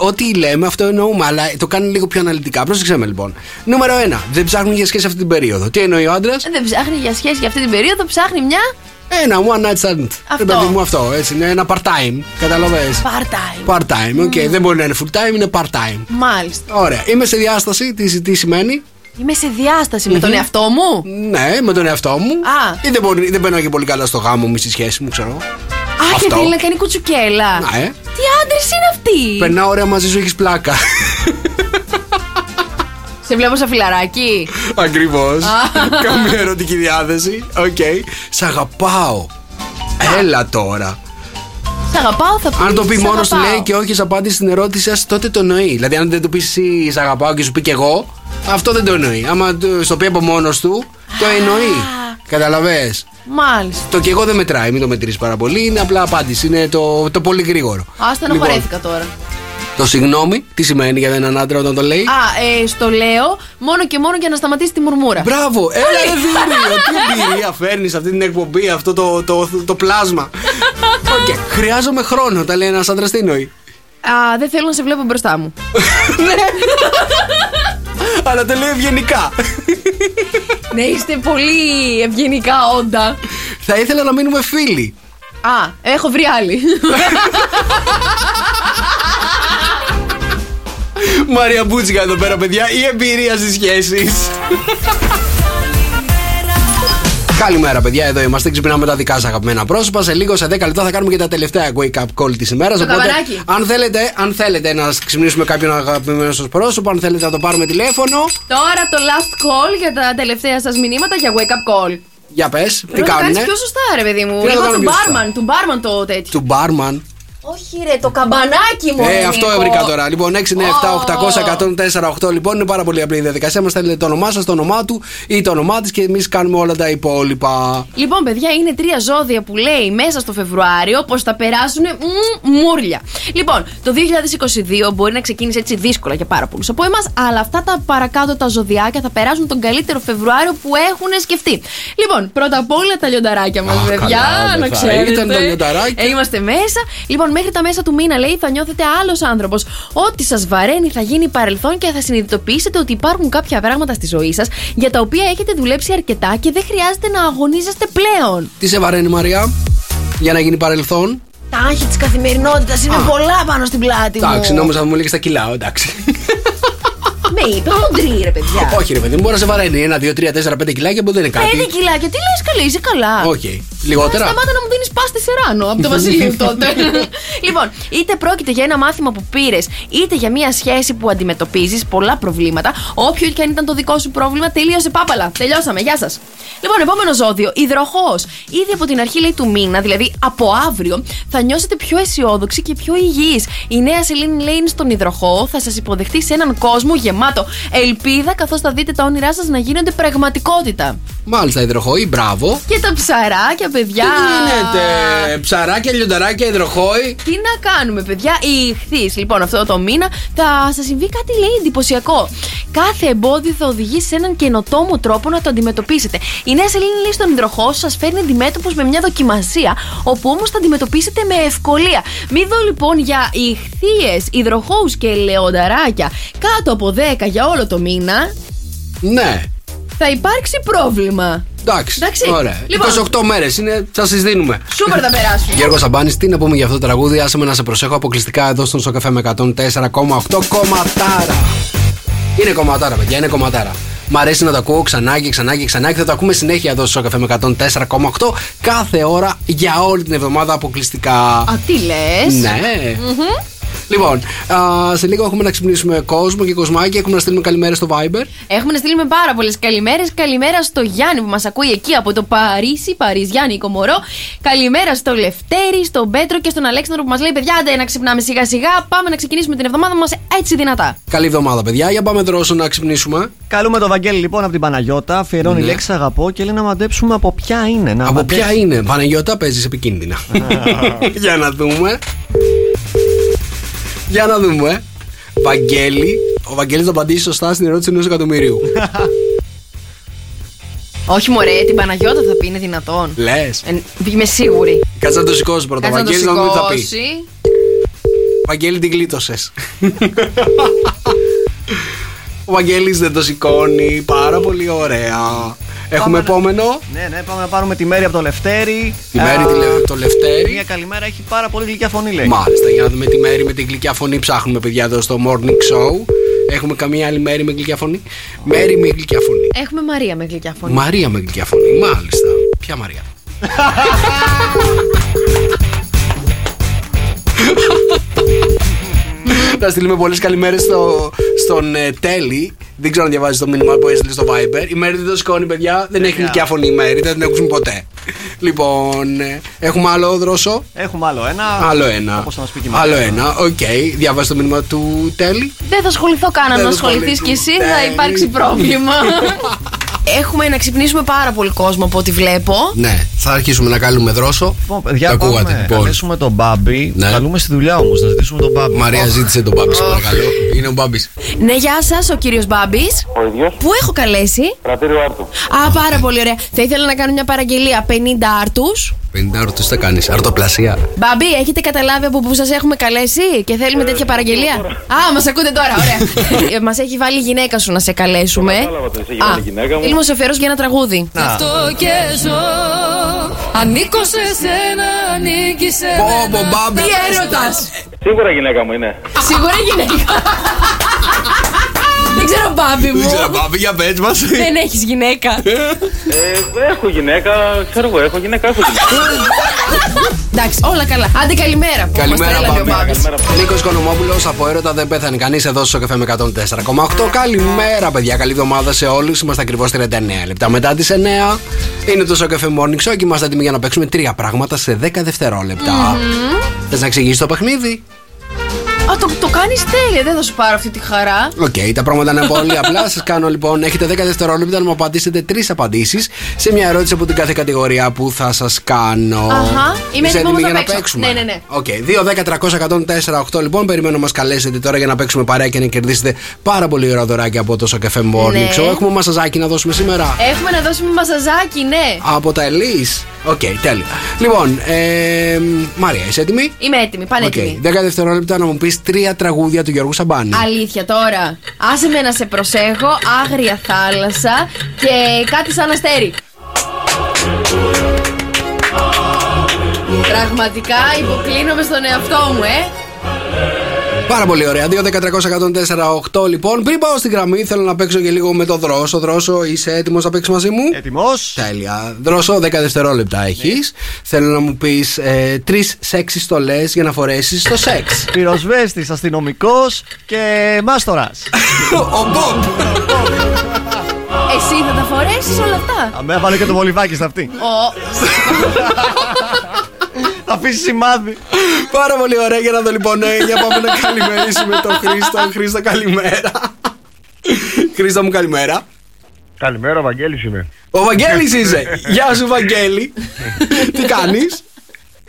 ό,τι λέμε αυτό εννοούμε, αλλά το κάνουν λίγο πιο αναλυτικά. Πρόσεξε με λοιπόν. Νούμερο 1. Δεν ψάχνουν για σχέση αυτή την περίοδο. Τι εννοεί ο άντρας? Δεν ψάχνει για σχέση για αυτή την περίοδο, ψάχνει μια. Ένα one night stand. Πρέπει μου αυτό, έτσι. Είναι ένα part-time. Καταλαβαίνεις. Part-time. Οκ. Okay. Mm. Δεν μπορεί να είναι full-time, είναι part-time. Μάλιστα. Ωραία. Είμαι σε διάσταση. Τι σημαίνει? Είμαι σε διάσταση με τον εαυτό μου. Ναι, με τον εαυτό μου. Α. Δεν μπαίνω και πολύ καλά στο γάμο μου, στη σχέση μου, ξέρω. Α, και θέλει να κάνει κουτσουκέλα. Ναι. Τι άντρες είναι αυτοί? Περνά ωραία μαζί σου, έχεις πλάκα. Σε βλέπω σαν φιλαράκι. Ακριβώς. Καμία ερωτική διάθεση. Οκ. Σ' αγαπάω. Έλα τώρα. Σ' αγαπάω θα πει. Αν το πει μόνος του λέει και όχι, απάντησε στην ερώτηση, τότε το εννοεί. Δηλαδή, αν δεν του πει εσύ σ' αγαπάω και σου πει και εγώ, αυτό δεν το εννοεί. Άμα στο πει από μόνος του, το εννοεί. Καταλαβες. Μάλιστα. Το και εγώ δεν μετράει, μην το μετρήσει πάρα πολύ. Είναι απλά απάντηση. Είναι το πολύ γρήγορο. Άστα να χωρέθηκα τώρα. Το συγγνώμη, τι σημαίνει για έναν άντρα όταν το λέει? Στο λέω μόνο και μόνο για να σταματήσει τη μουρμούρα. Μπράβο, έλα Δημήτρη, τι εμπειρία φέρνεις αυτή την εκπομπή, αυτό το πλάσμα. Οκ, χρειάζομαι χρόνο, όταν λέει ένας άντρας τι εννοεί? Δεν θέλω να σε βλέπω μπροστά μου. Ναι. Αλλά το λέω ευγενικά. Ναι, είστε πολύ ευγενικά όντα. Θα ήθελα να μείνουμε φίλοι. Έχω βρει άλλη. Μαρία Μπούτσικα εδώ πέρα, παιδιά. Η εμπειρία στις σχέσεις. Καλημέρα, παιδιά. Εδώ είμαστε. Ξυπνάμε τα δικά σας αγαπημένα πρόσωπα. Σε λίγο, σε 10 λεπτά, θα κάνουμε και τα τελευταία wake up call της ημέρας. Οπότε, αν θέλετε να ξυπνήσουμε κάποιον αγαπημένο σας πρόσωπο, αν θέλετε να το πάρουμε τηλέφωνο. Τώρα το last call για τα τελευταία σας μηνύματα για wake up call. Για πες, τι κάνουμε. Να το πιο σωστά, ρε παιδί μου. Εγώ του barman το τέτοιο. Του barman. Όχι ρε, το καμπανάκι μου! Αυτό έβρικα τώρα. Λοιπόν, 6, 9, 7, 800, 104, 8. Λοιπόν, είναι πάρα πολύ απλή η διαδικασία. Μας στέλνετε το όνομά σας, το όνομά του ή το όνομά της και εμείς κάνουμε όλα τα υπόλοιπα. Λοιπόν, παιδιά, είναι 3 ζώδια που λέει μέσα στο Φεβρουάριο πως θα περάσουν μούρλια. Λοιπόν, το 2022 μπορεί να ξεκίνησε έτσι δύσκολα για πάρα πολλούς από εμάς, αλλά αυτά τα παρακάτω τα ζωδιάκια θα περάσουν τον καλύτερο Φεβρουάριο που έχουν σκεφτεί. Λοιπόν, πρώτα απ' όλα τα λιονταράκια μας, παιδιά, να ξέρετε. Είμαστε μέσα. Λοιπόν, μέχρι τα μέσα του μήνα, λέει, θα νιώθετε άλλος άνθρωπος. Ό,τι σας βαραίνει θα γίνει παρελθόν και θα συνειδητοποιήσετε ότι υπάρχουν κάποια πράγματα στη ζωή σας για τα οποία έχετε δουλέψει αρκετά και δεν χρειάζεται να αγωνίζεστε πλέον. Τι σε βαραίνει, Μαρία, για να γίνει παρελθόν? Τα άγχη της καθημερινότητας είναι πολλά πάνω στην πλάτη μου. Εντάξει, νόμιζα να μου λέγεις τα κιλά, εντάξει. Με είπε χοντρή, ρε παιδιά. Όχι, ρε παιδί μου, μπορεί να σε βαραίνει 1, 2, 3, 4, 5 κιλάκια που δεν είναι κάτι. 5 κιλάκια, τι λες, καλέ, είσαι καλά. Όχι, λιγότερα. Σταμάτα να μου δίνεις πάστη σεράνο από το Βασίλειο τότε. Λοιπόν, είτε πρόκειται για ένα μάθημα που πήρες, είτε για μια σχέση που αντιμετωπίζεις πολλά προβλήματα, όποιο και αν ήταν το δικό σου πρόβλημα, τελείωσε πάπαλα. Τελειώσαμε, γεια σας. Λοιπόν, επόμενο ζώδιο, υδροχόος. Ήδη από την αρχή λέει του μήνα, δηλαδή από αύριο, θα νιώσετε πιο αισιόδοξοι και πιο υγιείς. Η νέα σελήνη λέει στον υδροχόο, θα σας υποδεχτεί σε έναν κόσμο γεμάτο ελπίδα, καθώς θα δείτε τα όνειρά σας να γίνονται πραγματικότητα. Μάλιστα, υδροχόοι, μπράβο. Και τα ψαράκια, παιδιά. Τι γίνεται, ψαράκια, λιονταράκια, υδροχόοι. Τι να κάνουμε, παιδιά, οι ιχθείς. Λοιπόν, αυτό το μήνα θα σας συμβεί κάτι, λέει, εντυπωσιακό. Κάθε εμπόδιο θα οδηγήσει σε έναν καινοτόμο τρόπο να το αντιμετωπίσετε. Η νέα σελήνη λέει στον υδροχόο, σας φέρνει αντιμέτωπος με μια δοκιμασία, όπου όμως θα αντιμετωπίσετε με ευκολία. Μην δω λοιπόν για ιχθείες, υδροχόους και λεονταράκια κάτω από 10 για όλο το μήνα. Ναι. Θα υπάρξει πρόβλημα. Εντάξει, ωραία. Λοιπόν, 28 μέρες είναι, θα σας δίνουμε. Σούπερ θα περάσουμε. Γιώργο Σαμπάνης, τι να πούμε για αυτό το τραγούδι. Άσε με να σε προσέχω αποκλειστικά εδώ στον Σοκαφέ με 104,8 κομματάρα. Είναι κομματάρα, παιδιά, είναι κομματάρα. Μ' αρέσει να το ακούω ξανά και ξανά και ξανά και θα το ακούμε συνέχεια εδώ στο Σοκαφέ με 104,8 κάθε ώρα για όλη την εβδομάδα αποκλειστικά. Α, τι λες. Ναι. Mm-hmm. Λοιπόν, σε λίγο έχουμε να ξυπνήσουμε κόσμο και κοσμάκι. Έχουμε να στείλουμε καλημέρες στο Viber. Έχουμε να στείλουμε πάρα πολλές καλημέρες. Καλημέρα στο Γιάννη που μας ακούει εκεί από το Παρίσι, Παριζιάννη Κομορό. Καλημέρα στο Λευτέρη, στον Πέτρο και στον Αλέξανδρο που μας λέει: παιδιά, άντε να ξυπνάμε σιγά σιγά. Πάμε να ξεκινήσουμε την εβδομάδα μας έτσι δυνατά. Καλή εβδομάδα, παιδιά. Για πάμε δρόσο να ξυπνήσουμε. Καλούμε τον Βαγγέλη λοιπόν από την Παναγιώτα. Αφιερώνει λέξη αγαπώ και λέει να μαντέψουμε από ποια είναι. Να από μαντέψουμε... ποια είναι. Παναγιώτα, παίζεις επικίνδυνα. Για να δούμε. Για να δούμε, Βαγγέλη. Ο Βαγγέλης θα απαντήσει σωστά στην ερώτηση ενός εκατομμυρίου. Όχι μωρέ, την Παναγιώτα θα πει, είναι δυνατόν. Λες. Είμαι σίγουρη. Κάτσε να το σηκώσει πρώτα, Βαγγέλη, να δούμε τι θα πει. Βαγγέλη, την γλίτωσες. Ο Βαγγέλης δεν το σηκώνει, πάρα πολύ ωραία. Έχουμε επόμενο. Ναι, πάμε να πάρουμε τη Μέρη από το Λευτέρη. Τη Μέρη από το Λευτέρη. Μια καλημέρα, έχει πάρα πολύ γλυκιά φωνή, λέει. Μάλιστα, για να δούμε τη Μέρη με την γλυκιά φωνή. Ψάχνουμε, παιδιά, εδώ στο Morning Show. Έχουμε καμία άλλη Μέρη με γλυκιά φωνή. Μέρη με γλυκιά φωνή. Έχουμε Μαρία με γλυκιά φωνή. Μαρία με γλυκιά φωνή, μάλιστα. Ποια Μαρία. Θα στείλουμε πολλές καλημέρες στον Τέλη. Δεν ξέρω αν διαβάζει το μήνυμα που έστειλε στο Viber. Η Μέρη δεν το σηκώνει, παιδιά. Δεν έχει γλυκιά φωνή η Μέρη, δεν την ακούσουμε ποτέ. Λοιπόν, έχουμε άλλο δρόσο. Έχουμε άλλο ένα. Άλλο ένα. Οκ, διαβάζει το μήνυμα του Τέλη. Δεν θα ασχοληθώ καν αν ασχοληθείς κι εσύ, θα υπάρξει πρόβλημα. Έχουμε να ξυπνήσουμε πάρα πολύ κόσμο από ό,τι βλέπω. Ναι, θα αρχίσουμε να καλούμε δρόσο. Το ακούγατε. Να καλέσουμε τον Μπάμπη. Ναι. Καλούμε στη δουλειά όμως, να ζητήσουμε τον Μπάμπη. Μαρία, ζήτησε τον Μπάμπη, σε παρακαλώ. Είναι ο Μπάμπης. Ναι, γεια σας, ο κύριος Μπάμπης. Ο ίδιος. Πού έχω καλέσει? Κρατήριο Άρτου. Α, πάρα πολύ ωραία. Θα ήθελα να κάνω μια παραγγελία. 50 άρτους. 50 άρτους θα κάνεις. Αρτοπλασία. Μπάμπη, έχετε καταλάβει από πού σας έχουμε καλέσει και θέλουμε τέτοια παραγγελία? Α, μας ακούτε τώρα, ωραία. Μας έχει βάλει η γυναίκα σου να σε καλέσουμε. Θέλουμε να σε αφιερώσω για ένα τραγούδι. Γι' αυτό και ζω. Ανήκω σε σένα, ανήκει σε μένα. Τι έρωτας. Σίγουρα γυναίκα μου είναι. Σίγουρα γυναίκα. Δεν ξέρω, Μπάμπη μου. Δεν ξέρω, Μπάμπη, για πες μας. Δεν έχεις γυναίκα. Έχω γυναίκα, ξέρω εγώ, έχω γυναίκα. Εντάξει, όλα καλά. Άντε, καλημέρα. Καλημέρα, Μπάμπη. Νίκος Κονομόπουλος, από έρωτα δεν πέθανε κανείς, εδώ στο Σοκαφέ με 104,8. Καλημέρα, παιδιά. Καλή εβδομάδα σε όλους. Είμαστε ακριβώς 39 λεπτά μετά τις 9. Είναι το Σοκαφέ Morning Show και είμαστε έτοιμοι για να παίξουμε τρία πράγματα σε 10 δευτερόλεπτα. Θες να εξηγήσεις το παιχνίδι? Α, το κάνεις τέλεια, δεν θα σου πάρω αυτή τη χαρά. Οκ, τα πράγματα είναι πολύ απλά. Σας κάνω λοιπόν, έχετε 10 δευτερόλεπτα να μου απαντήσετε 3 απαντήσεις σε μια ερώτηση από την κάθε κατηγορία που θα σας κάνω. Αχα, είμαι έτοιμη για να παίξουμε. Ναι. Οκ, 2-10-300-104-8 λοιπόν, περιμένω να μας καλέσετε τώρα για να παίξουμε παρέα και να κερδίσετε πάρα πολύ ωραία δωράκια από το Σοκαφέ Morning Show. Έχουμε μασαζάκι να δώσουμε σήμερα. Έχουμε να δώσουμε μασαζάκι, ναι. Από τα Ελίς. Οκ, τέλεια. Λοιπόν, Μαρία, είσαι έτοιμη? Είμαι έτοιμη, πανέτοιμη. 10 δευτερόλεπτα να μου πεις 3 τραγούδια του Γιώργου Σαμπάνη. Αλήθεια τώρα. Άσε με να σε προσέχω. Άγρια θάλασσα και κάτι σαν αστέρι. Πραγματικά υποκλίνομαι στον εαυτό μου, Πάρα πολύ ωραία. 2-10-300-104-8 λοιπόν. Πριν πάω στην γραμμή, θέλω να παίξω και λίγο με το Δρόσο. Δρόσο, είσαι έτοιμος να παίξεις μαζί μου? Έτοιμος. Τέλεια. Δρόσο, 10 δευτερόλεπτα έχεις. Θέλω να μου πεις τρεις σεξ στολές για να φορέσεις το σεξ. Πυροσβέστης, αστυνομικός και μάστορας. Ο Μπομπ. Εσύ θα τα φορέσεις όλα αυτά? Αμέ, βάλω και το βολιβάκι στα αυτή. Θα αφήσει σημάδι. Πάρα πολύ ωραία, για να δω λοιπόν. Για πάμε να καλημερίσουμε τον Χρήστο. Χρήστο, καλημέρα. Χρήστο μου, καλημέρα. Καλημέρα, Βαγγέλης είμαι. Ο Βαγγέλης είσαι. Γεια σου, Βαγγέλη. Τι κάνεις?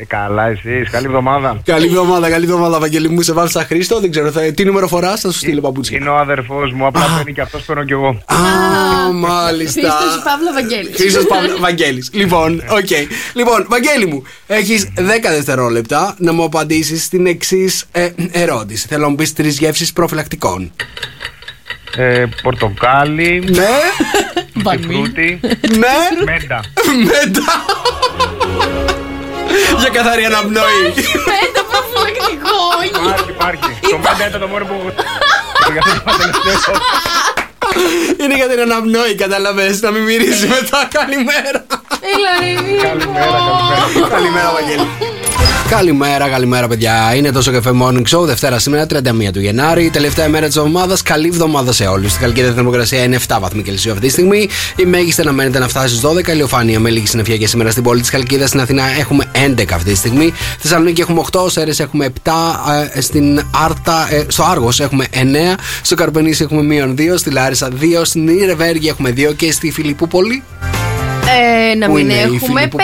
Καλά, εσύ. Καλή εβδομάδα. Καλή εβδομάδα, καλή εβδομάδα, Βαγγέλη μου. Σε βάψα Χρήστο. Δεν ξέρω τι νούμερο φοράς, θα σου στείλω παπούτσια. Είναι ο αδερφός μου, απλά παίρνει και αυτός, παίρνω κι εγώ. Α, μάλιστα. Χρήστος Παύλο Βαγγέλης. Χρήστος Παύλο Βαγγέλης. Λοιπόν, οκ. Λοιπόν, Βαγγέλη μου, έχεις 10 δευτερόλεπτα να μου απαντήσεις την εξής ερώτηση. Θέλω να μου πεις τρεις γεύσεις προφυλακτικών. Πορτοκάλι. Ναι. Φρούτι. Ναι. Μέντα. Για καθαρή αναπνοή. Μέντα προφυλακτικό. Υπάρχει. Το μέντα ήταν το μόνο που... Είναι για την αναπνοή, καταλαβαίνεις, να μην μυρίζει μετά. Καλημέρα. Καλημέρα, καλημέρα. Καλημέρα, Βαγγέλη. Καλημέρα, καλημέρα, παιδιά. Είναι το Σοκαφέ Morning Show, Δευτέρα σήμερα, 31 του Γενάρη. Τελευταία μέρα της εβδομάδας. Καλή εβδομάδα σε όλους. Στην Καλκίδα η θερμοκρασία είναι 7 βαθμοί Κελσίου αυτή τη στιγμή. Η μέγιστη αναμένεται να φτάσει στις 12. Ηλιοφάνεια με λίγη συννεφιά και σήμερα στην πόλη της Καλκίδας. Στην Αθηνά έχουμε 11 αυτή τη στιγμή. Στη Θεσσαλονίκη έχουμε 8. Σέρρες έχουμε 7. Στην Άρτα, στο Άργος έχουμε 9. Στο Καρπενήσι έχουμε -2. Στη Λάρισα 2. Στην Ιρεβέργη έχουμε 2. Και στη Φιλιππούπολη. Να μην έχουμε 5.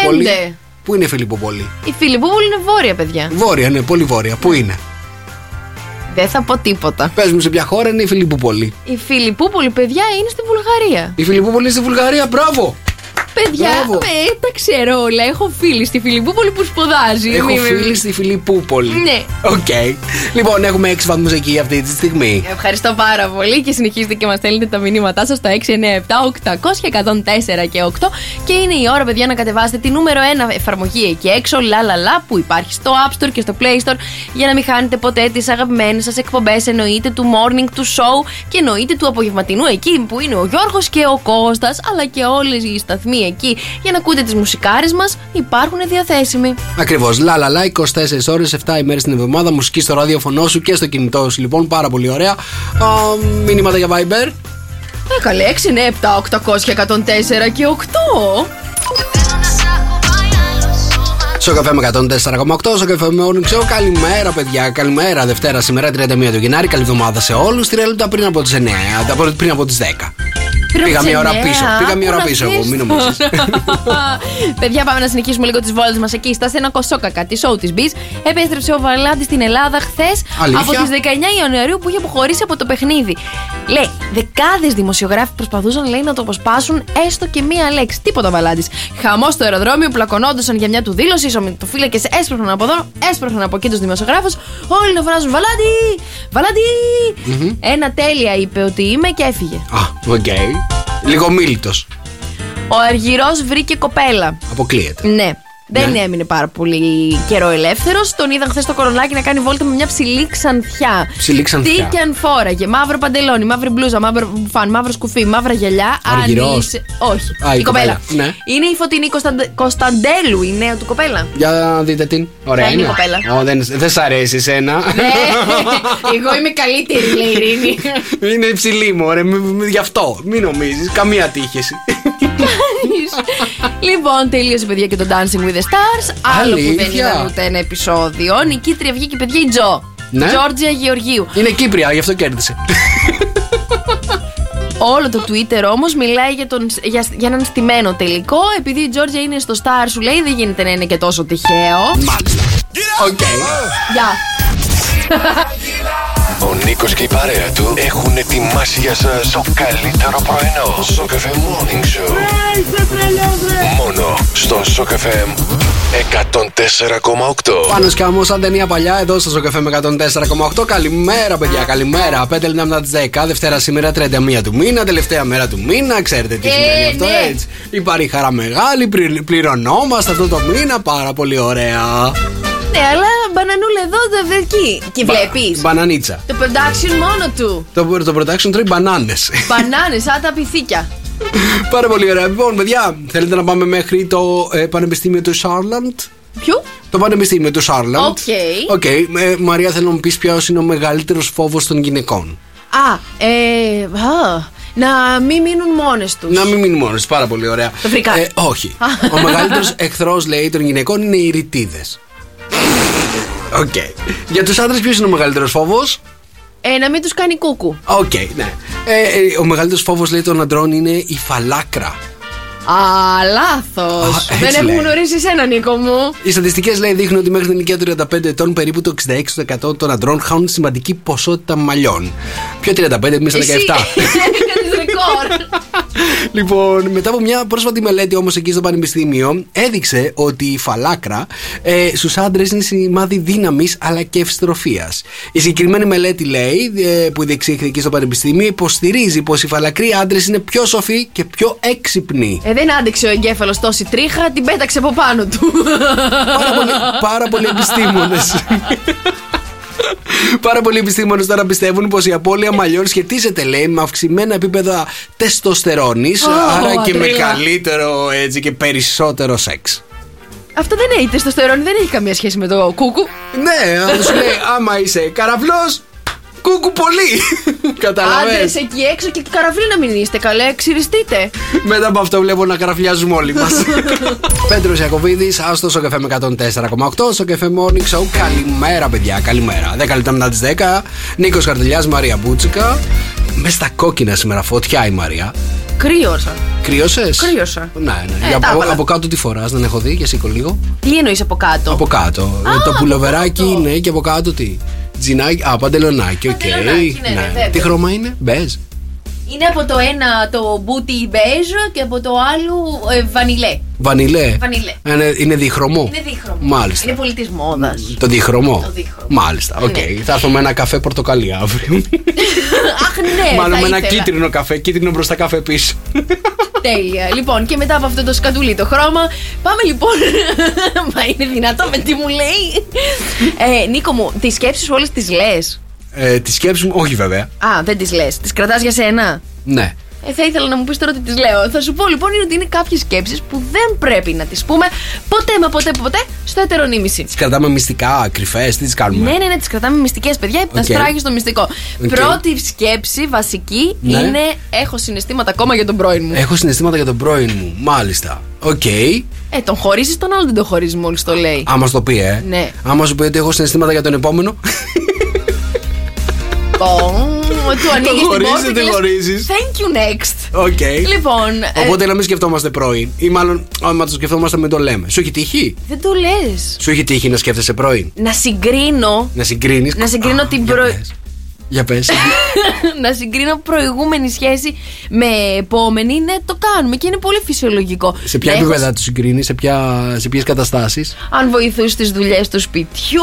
Πού είναι η Φιλιππούπολη? Η Φιλιππούπολη είναι βόρεια, παιδιά. Βόρεια, ναι, πολύ βόρεια. Πού είναι? Δεν θα πω τίποτα. Πες μου σε ποια χώρα είναι η Φιλιππούπολη. Η Φιλιππούπολη, παιδιά, είναι στη Βουλγαρία. Η Φιλιππούπολη είναι στη Βουλγαρία, μπράβο! Παιδιά, τα ξέρω όλα. Έχω φίλη στη Φιλιππούπολη που σπουδάζει. Έχω φίλη στη Φιλιππούπολη. Ναι. Οκ. Λοιπόν, έχουμε 6 βαθμούς εκεί αυτή τη στιγμή. Ευχαριστώ πάρα πολύ και συνεχίζετε και μας στέλνετε τα μηνύματά σας στα 697-800-104 και 8. Και είναι η ώρα, παιδιά, να κατεβάσετε τη νούμερο 1 εφαρμογή εκεί έξω, λαλαλα, που υπάρχει στο App Store και στο Play Store, για να μην χάνετε ποτέ τις αγαπημένες σας εκπομπές. Εννοείται του morning, του show και εννοείται του απογευματινού εκεί που είναι ο Γιώργος και ο Κώστας, αλλά και όλες οι σταθμοί εκεί για να ακούτε τις μουσικάρες μας, υπάρχουν διαθέσιμοι. Ακριβώς. Λαλαλα, 24 ώρες, 7 ημέρες την εβδομάδα. Μουσική στο ραδιοφωνό σου και στο κινητό σου, λοιπόν. Πάρα πολύ ωραία. Μηνύματα για Viber. Καλέ, 6, 9, 7, 800, 104 και 8. Στο καφέ με 104,8, στο καφέ με όλου. Καλημέρα, παιδιά. Καλημέρα. Δευτέρα σήμερα, 31 του Γενάρη. Καλή εβδομάδα σε όλους. 3 λεπτά πριν από τις 9, πριν από τις 10. Πήγα μία ώρα πίσω. Εγώ, μην νομίζεις. Παιδιά, πάμε να συνεχίσουμε λίγο τις βόλτες μας εκεί στα Στενακοσόκακα, τη σόου της Μπις. Επέστρεψε ο Βαλάντης στην Ελλάδα χθες από τις 19 Ιανουαρίου που είχε αποχωρήσει από το παιχνίδι. Λέει, δεκάδες δημοσιογράφοι προσπαθούσαν, λέει, να το αποσπάσουν έστω και μία λέξη. Τίποτα ο Βαλάντης. Χαμός στο αεροδρόμιο, πλακωνόντουσαν για μια του δήλωση. Ισομετοφύλακες έσπροχναν από εδώ, έσπροχναν από εκεί τους δημοσιογράφους. Όλοι να φωνάζουν Βαλάντη! Βαλάντη! Ένα τέλεια είπε ότι είμαι και έφυγε. Λίγο Μίλτος. Ο Αργυρός βρήκε κοπέλα. Αποκλείεται. Ναι. Δεν έμεινε πάρα πολύ καιρό ελεύθερος. Τον είδαν χθες στο κορολάκι να κάνει βόλτα με μια ψηλή ξανθιά. Ψηλή ξανθιά. Τι και αν φόραγε. Μαύρο παντελόνι, μαύρη μπλούζα, μαύρο μπουφάν, μαύρο σκουφί, μαύρα γυαλιά. Αργυρός. Όχι. Η κοπέλα. Ναι. Είναι η Φωτεινή Κωνσταντέλου, η νέα του κοπέλα. Για δείτε την. Ωραία. Είναι η κοπέλα. Δεν σ' αρέσει εσένα. Ναι. Εγώ είμαι καλύτερη, λέει η Ειρήνη. Είναι υψηλή μου, ωραία. Γι' αυτό. Μην νομίζει. Καμία τύχεση. Λοιπόν, τελείωσε, παιδιά, και το Dancing with the Stars. Άλλο που δεν είδαμε ούτε ένα επεισόδιο. Νικήτρια βγήκε, παιδιά, η Τζο. Ναι. Τζόρτζια Γεωργίου. Είναι Κύπρια, γι' αυτό κέρδισε. Όλο το Twitter όμως μιλάει για έναν στημένο τελικό. Επειδή η Τζόρτζια είναι στο Star, σου λέει, δεν γίνεται να είναι και τόσο τυχαίο. Μάλιστα. Οκ. Γεια. Ο Νίκος και η παρέα του έχουν ετοιμάσει για σας το καλύτερο πρωινό. Σοκαφέ Morning Show. Μόνο στο Σοκαφέ 104,8. Πάνω σκάμω σαν ταινία παλιά, εδώ στο Σοκαφέ με 104,8. Καλημέρα, παιδιά, καλημέρα. 5 λεπτά μετά τις 10, Δευτέρα σήμερα, 31 του μήνα, τελευταία μέρα του μήνα. Ξέρετε τι σημαίνει αυτό, έτσι. Υπάρχει χαρά μεγάλη, πληρωνόμαστε αυτό το μήνα, πάρα πολύ ωραία. Ναι, αλλά μπανανούλα εδώ, εκεί. Και βλέπεις. Μπανανίτσα. Το production μόνο του. Το production τρώει μπανάνες. Μπανάνες, σαν τα πιθήκια. Πάρα πολύ ωραία. Λοιπόν, παιδιά, θέλετε να πάμε μέχρι το Πανεπιστήμιο του Σάρλαντ? Ποιο? Το Πανεπιστήμιο του Σάρλαντ. Οκ. Okay. Μαρία, θέλω να μου πεις ποιος είναι ο μεγαλύτερος φόβος των γυναικών. Να μην μείνουν μόνες τους. Να μην μείνουν μόνες, πάρα πολύ ωραία. Το φρικά. Όχι. Ο μεγαλύτερος εχθρός, λέει, των γυναικών είναι οι ρητίδες. Οκ. Okay. Για τους άντρες, ποιος είναι ο μεγαλύτερος φόβος? Να μην τους κάνει κούκου. Οκ, okay, ναι. Ο μεγαλύτερος φόβος, λέει, των αντρών είναι η φαλάκρα. Λάθος. Δεν έχουν γνωρίσει εσένα, Νίκο μου. Οι στατιστικές, λέει, δείχνουν ότι μέχρι την ηλικία των 35 ετών περίπου το 66% των αντρών χάνουν σημαντική ποσότητα μαλλιών. Ποιο 35, εμείς στα 17. Λοιπόν, μετά από μια πρόσφατη μελέτη όμως εκεί στο πανεπιστήμιο, έδειξε ότι η φαλάκρα στους άντρες είναι σημάδι δύναμης αλλά και ευστροφίας. Η συγκεκριμένη μελέτη, λέει, που διεξήχθηκε εκεί στο πανεπιστήμιο, υποστηρίζει πως οι φαλακροί άντρες είναι πιο σοφοί και πιο έξυπνοι. Δεν άντεξε ο εγκέφαλος τόση τρίχα, την πέταξε από πάνω του. Πάρα πολλοί επιστήμονες. Πάρα πολλοί επιστήμονες τώρα πιστεύουν πως η απώλεια μαλλιών σχετίζεται, λέει, με αυξημένα επίπεδα τεστοστερόνης, άρα και με καλύτερο έτσι και περισσότερο σεξ. Αυτό δεν έχει τεστοστερόνη, δεν έχει καμία σχέση με το κούκου. Ναι, αν σου λέει άμα είσαι καραβλός, κούκου πολύ. Καταλαβαίνεις. Άντρες εκεί έξω και καραφλή να μην είστε, καλέ, ξυριστείτε. Μετά από αυτό βλέπω να καραφλιάζουμε όλοι μας. Πέτρος Ιακωβίδης, άστο στο Σοκαφέ με 104,8. Στο Σοκαφέ Morning Show. Καλημέρα, παιδιά, καλημέρα. 10 λεπτά μετά τις 10. Νίκος Καρτελιάς, Μαρία Μπούτσικα. Μες στα κόκκινα σήμερα, φωτιά η Μαρία. Κρύωσα. Κρύωσες? Κρύωσα. Ναι. Από κάτω τι φοράς, δεν έχω δει, για σήκω λίγο. Τι εννοείς από κάτω? Από κάτω. Το πουλοβεράκι είναι και από κάτω τι? Τζινάκι, παντελονάκι, οκ. Ναι. Τι χρώμα είναι? Μπέζ. Είναι από το ένα το μπούτι μπέζ και από το άλλο βανιλέ. Βανιλέ. Είναι διχρωμό. Είναι διχρωμό. Μάλιστα. Είναι πολύ της μόδας. Το διχρωμό. Μάλιστα. Οκ. Ναι. Θα έρθω με ένα καφέ πορτοκαλί αύριο. Αχ, ναι. Μάλλον με ένα κίτρινο καφέ. Κίτρινο μπροστά, καφέ πίσω. Τέλεια. Λοιπόν, και μετά από αυτό το σκατούλι το χρώμα, πάμε λοιπόν. Μα είναι δυνατό με τι μου λέει. Νίκο μου, τις σκέψεις όλες τις λες? Τις σκέψεις μου, όχι βέβαια. Δεν τις λες. Τις κρατάς για σένα. Ναι. Θα ήθελα να μου πεις τώρα ότι τις λέω. Θα σου πω λοιπόν είναι ότι είναι κάποιες σκέψεις που δεν πρέπει να τις πούμε ποτέ μα ποτέ στο ετερονίμηση. Τις κρατάμε μυστικά, κρυφές, τι τις κάνουμε? Ναι, τις κρατάμε μυστικές, παιδιά, τα σπράγει το μυστικό. Πρώτη σκέψη, βασική, είναι έχω συναισθήματα ακόμα για τον πρώην μου. Έχω συναισθήματα για τον πρώην μου, μάλιστα. Οκ. Τον χωρίσεις, τον άλλο δεν τον χωρίζεις μόλις το λέει. Άμα σου το πει, Ναι. Άμα σου πει ότι έχω συναισθήματα για τον επόμενο. Του ανοίγεις την πόρτα και λες thank you next. Λοιπόν, οπότε να μην σκεφτόμαστε πρώην. Ή μάλλον άμα το σκεφτόμαστε μην το λέμε. Σου έχει τύχει? Δεν το λες. Σου έχει τύχει να σκέφτεσαι πρώην? Να συγκρίνω. Να συγκρίνεις? Να συγκρίνω την πρώην. Για πες. Να συγκρίνω προηγούμενη σχέση με επόμενη. Ναι, το κάνουμε και είναι πολύ φυσιολογικό. Σε ποια επίπεδα του συγκρίνεις, σε ποιες καταστάσεις? Αν βοηθούς στις δουλειές του σπιτιού,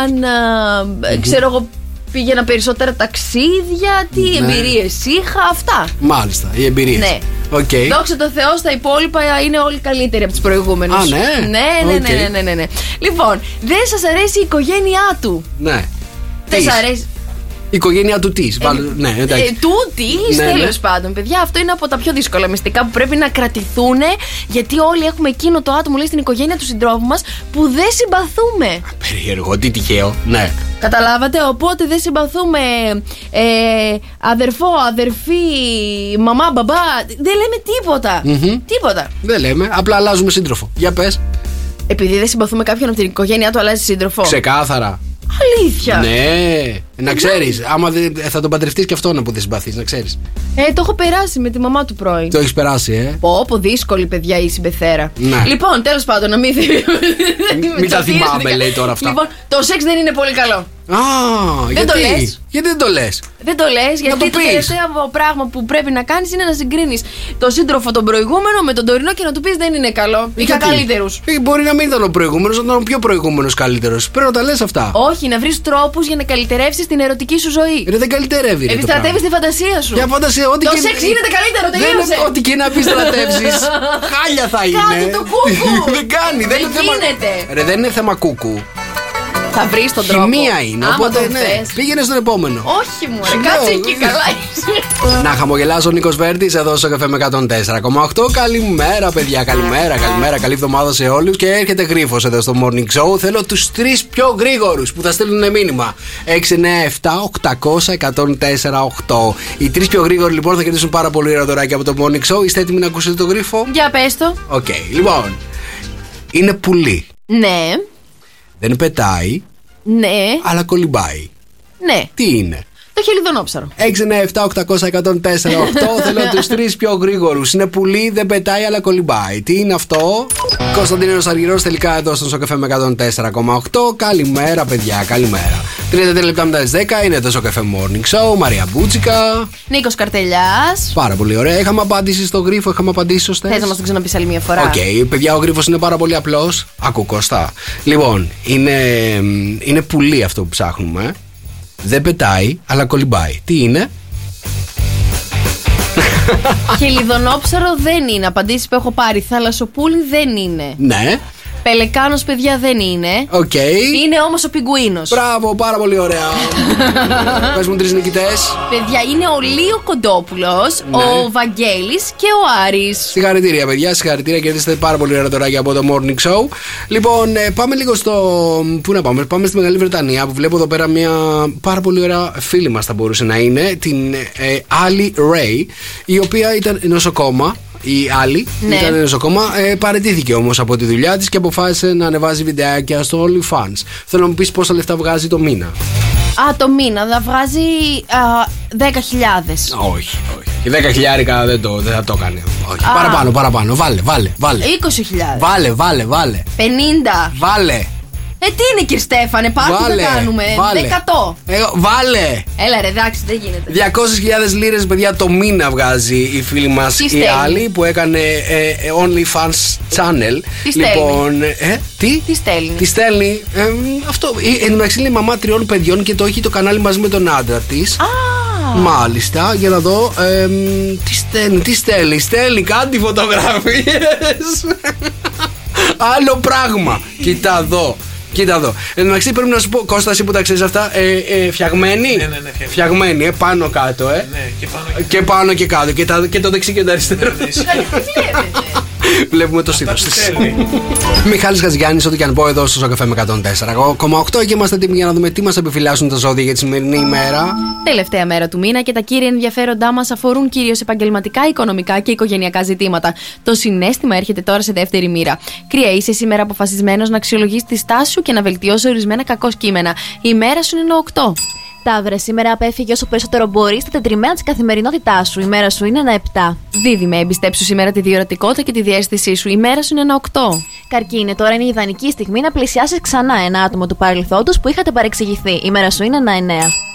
αν ξέρω εγώ πήγαινα περισσότερα ταξίδια, τι εμπειρίες είχα, αυτά. Μάλιστα, οι εμπειρίες. Ναι. Okay. Δόξα τω Θεώ, στα υπόλοιπα είναι όλοι καλύτεροι από τους προηγούμενους. Ναι. Λοιπόν, δεν σας αρέσει η οικογένειά του. Ναι. Δεν σας αρέσει. Η οικογένειά του τι? Ναι, εντάξει. Τέλος πάντων, παιδιά, αυτό είναι από τα πιο δύσκολα μυστικά που πρέπει να κρατηθούν, γιατί όλοι έχουμε εκείνο το άτομο, λέει, στην οικογένεια του συντρόφου μας που δεν συμπαθούμε. Περίεργο, τι τυχαίο, ναι. Καταλάβατε, οπότε δεν συμπαθούμε αδερφό, αδερφή, μαμά, μπαμπά. Δεν λέμε τίποτα. Τίποτα. Δεν λέμε, απλά αλλάζουμε σύντροφο. Για πες. Επειδή δεν συμπαθούμε κάποιον από την οικογένειά του, αλλάζει σύντροφο. Ξεκάθαρα. Αλήθεια. Ναι. Να ξέρεις, άμα θα τον παντρευτείς και αυτόν που δεν συμπαθείς, να ξέρεις. Το έχω περάσει με τη μαμά του πρώην. Το έχεις περάσει, Πω, δύσκολη παιδιά η συμπεθέρα. Ναι. Λοιπόν, τέλος πάντων, να μην μην τα θυμάμαι, λέει τώρα αυτά. Λοιπόν, το σεξ δεν είναι πολύ καλό. Δεν το λες. Γιατί δεν το λες? Δεν το λες, γιατί το τελευταίο πράγμα που πρέπει να κάνεις είναι να συγκρίνεις τον σύντροφο τον προηγούμενο με τον τωρινό και να του πεις δεν είναι καλό. Είχα καλύτερους. Μπορεί να μην ήταν ο προηγούμενος, να ήταν ο πιο προηγούμενος καλύτερος. Πρέπει να τα λες αυτά. Όχι, να βρεις τρόπους για να καλυτερεύσεις την ερωτική σου ζωή. Δεν καλυτερεύει. Επιστρατεύεις τη φαντασία σου. Για φαντασία, ό,τι το σεξ γίνεται καλύτερο, τελείωσε. Ό,τι και να επιστρατεύσεις, χάλια θα είναι. Κάτι το κούκου. Δεν κάνει, δεν είναι θέμα κούκου. Θα βρεις τον τρόπο. Χημεία είναι. Άμα οπότε ναι, πήγαινε στον επόμενο. Όχι μου, κάτσε εκεί καλά. Να χαμογελάσω, ο Νίκος Βέρτης εδώ στο καφέ με 104,8. Καλημέρα, παιδιά. Καλημέρα. Καλή εβδομάδα σε όλους. Και έρχεται γρίφος εδώ στο Morning Show. Θέλω τους τρεις πιο γρήγορους που θα στείλουν μήνυμα. 697-800-1048. Οι τρεις πιο γρήγοροι λοιπόν θα κερδίσουν πάρα πολύ ραντοράκι από το Morning Show. Είστε έτοιμοι να ακούσετε το γρίφο? Για πες το. Οκ, λοιπόν. Είναι πουλί. Ναι. Δεν πετάει. Ναι. Αλλά κολυμπάει. Ναι. Τι είναι? Το χελιδονόψαρο. 697-800-1048. Θέλω τους τρεις πιο γρήγορους. Είναι πουλί, δεν πετάει, αλλά κολυμπάει. Τι είναι αυτό? Κωνσταντίνος Αργυρός τελικά εδώ στον Σοκαφέ με 104,8. Καλημέρα, παιδιά, καλημέρα. 30 λεπτά μετά τις 10 είναι το Σοκαφέ Morning Show. Μαρία Μπούτσικα. Νίκος Καρτελιάς. Πάρα πολύ ωραία. Είχαμε απάντηση στον γρίφο, είχαμε απαντήσει σωστές. Θες να μας το ξαναπείς άλλη μια φορά? Οκ, παιδιά, ο γρίφος είναι πάρα πολύ απλός. Ακού Κώστα. Λοιπόν, είναι πουλί αυτό που ψάχνουμε. Δεν πετάει, αλλά κολυμπάει. Τι είναι? Χελιδονόψαρο δεν είναι. Απαντήσεις που έχω πάρει. Θαλασσοπούλι δεν είναι. Ναι. Πελεκάνος, παιδιά, δεν είναι. Οκ. Είναι όμως ο πιγκουίνος. Μπράβο, πάρα πολύ ωραία. Πες μου τρεις νικητές. Παιδιά, είναι ο Λίο Κοντόπουλος, ναι, ο Βαγγέλης και ο Άρης. Συγχαρητήρια, παιδιά, συγχαρητήρια. Κερδίσατε πάρα πολύ ωραία τώρα και από το Morning Show. Λοιπόν, πάμε λίγο στο. Πού να πάμε? Πάμε στη Μεγάλη Βρετανία, που βλέπω εδώ πέρα μια πάρα πολύ ωραία φίλη μας θα μπορούσε να είναι. Την Άλλη Ρέι, η οποία ήταν νοσοκόμα. Η άλλη, ναι, ήταν νοσοκόμα, παραιτήθηκε όμως από τη δουλειά της και αποφάσισε να ανεβάζει βιντεάκια στο OnlyFans. Θέλω να μου πεις πόσα λεφτά βγάζει το μήνα. Α, το μήνα θα βγάζει 10.000. Όχι, όχι. Οι 10.000 δεν θα το έκανε. Όχι. Παραπάνω. Βάλε. 20.000. Βάλε. 50. Βάλε. Τι είναι, κύριε Στέφανε, πάρτι να κάνουμε. 100. Βάλε! Έλα, ρε, εντάξει, δεν γίνεται. 200.000 λίρες, παιδιά, το μήνα βγάζει η φίλη μας η άλλη που έκανε OnlyFans channel. Τι λοιπόν, Τι στέλνει. Αυτό. Εν τω μεταξύ είναι η μαμά 3 παιδιών και το έχει το κανάλι μαζί με τον άντρα της. Μάλιστα, για να δω. Τι στέλνει. Στέλνει, κάντε φωτογραφίες. Άλλο πράγμα. Κοίτα εδώ. Εν τω μεταξύ πρέπει να σου πω, Κώστα, εσύ που τα ξέρεις αυτά, φτιαγμένοι. Ναι, φτιαγμένοι, πάνω κάτω, Ναι, και πάνω και κάτω. Και το δεξί και το αριστερό. Βλέπουμε το σύνδεσμο της. Μιχάλης Χατζηγιάννης, ό,τι και αν πω, εδώ στο Σοκαφέ με 104,8 και είμαστε έτοιμοι για να δούμε τι μας επιφυλάσσουν τα ζώδια για τη σημερινή ημέρα. Τελευταία μέρα του μήνα και τα κύρια ενδιαφέροντά μας αφορούν κυρίως επαγγελματικά, οικονομικά και οικογενειακά ζητήματα. Το συναίσθημα έρχεται τώρα σε δεύτερη μοίρα. Κρυέ, είσαι σήμερα αποφασισμένος να αξιολογείς τη στάση σου και να βελτιώσεις ορισμένα κακό κείμενα. Η μέρα σου είναι 8. Ταύρε, σήμερα απέφυγε όσο περισσότερο μπορεί στα τετριμμένα τη καθημερινότητά σου. Η μέρα σου είναι ένα 7. Δίδυμε, εμπιστέψου σήμερα τη διορατικότητα και τη διέστησή σου. Η μέρα σου είναι ένα 8. Καρκίνε, τώρα είναι η ιδανική στιγμή να πλησιάσει ξανά ένα άτομο του παρελθόντος που είχατε παρεξηγηθεί. Η μέρα σου είναι ένα 9.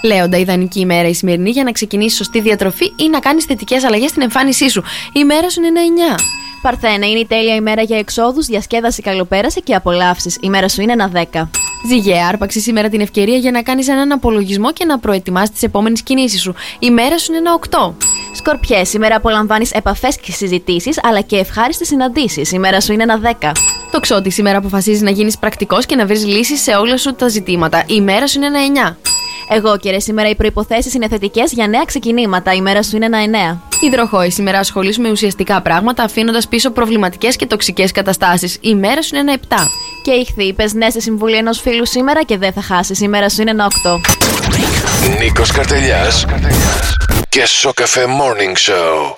Λέοντα, ιδανική ημέρα η σημερινή για να ξεκινήσει σωστή διατροφή ή να κάνει θετικέ αλλαγέ στην εμφάνισή σου. Η μέρα σου είναι ένα 9. Παρθένα, είναι η τέλεια ημέρα για εξόδους, διασκέδαση, καλοπέραση και απολαύσεις. Η μέρα σου είναι ένα 10. Ζυγέ, άρπαξε σήμερα την ευκαιρία για να κάνεις έναν απολογισμό και να προετοιμάσεις τις επόμενες κινήσεις σου. Η μέρα σου είναι ένα 8. Σκορπιέ, σήμερα απολαμβάνεις επαφές και συζητήσεις, αλλά και ευχάριστες συναντήσεις. Η μέρα σου είναι ένα 10. Τοξότη, σήμερα αποφασίζεις να γίνεις πρακτικός και να βρεις λύσεις σε όλα σου τα ζητήματα. Η μέρα σου είναι ένα 9. Εγώ, κύριε, σήμερα οι προϋποθέσεις είναι θετικές για νέα ξεκινήματα. Η μέρα σου είναι ένα 9. Υδροχόη, σήμερα ασχολείσαι με ουσιαστικά πράγματα, αφήνοντας πίσω προβληματικές και τοξικές καταστάσεις. Η μέρα σου είναι ένα 7. Και Ιχθύ, πες ναι σε συμβουλή ενός φίλου σήμερα και δεν θα χάσεις. Η μέρα σου είναι ένα 8. Νίκος Καρτελιάς και Σοκαφέ Morning Show.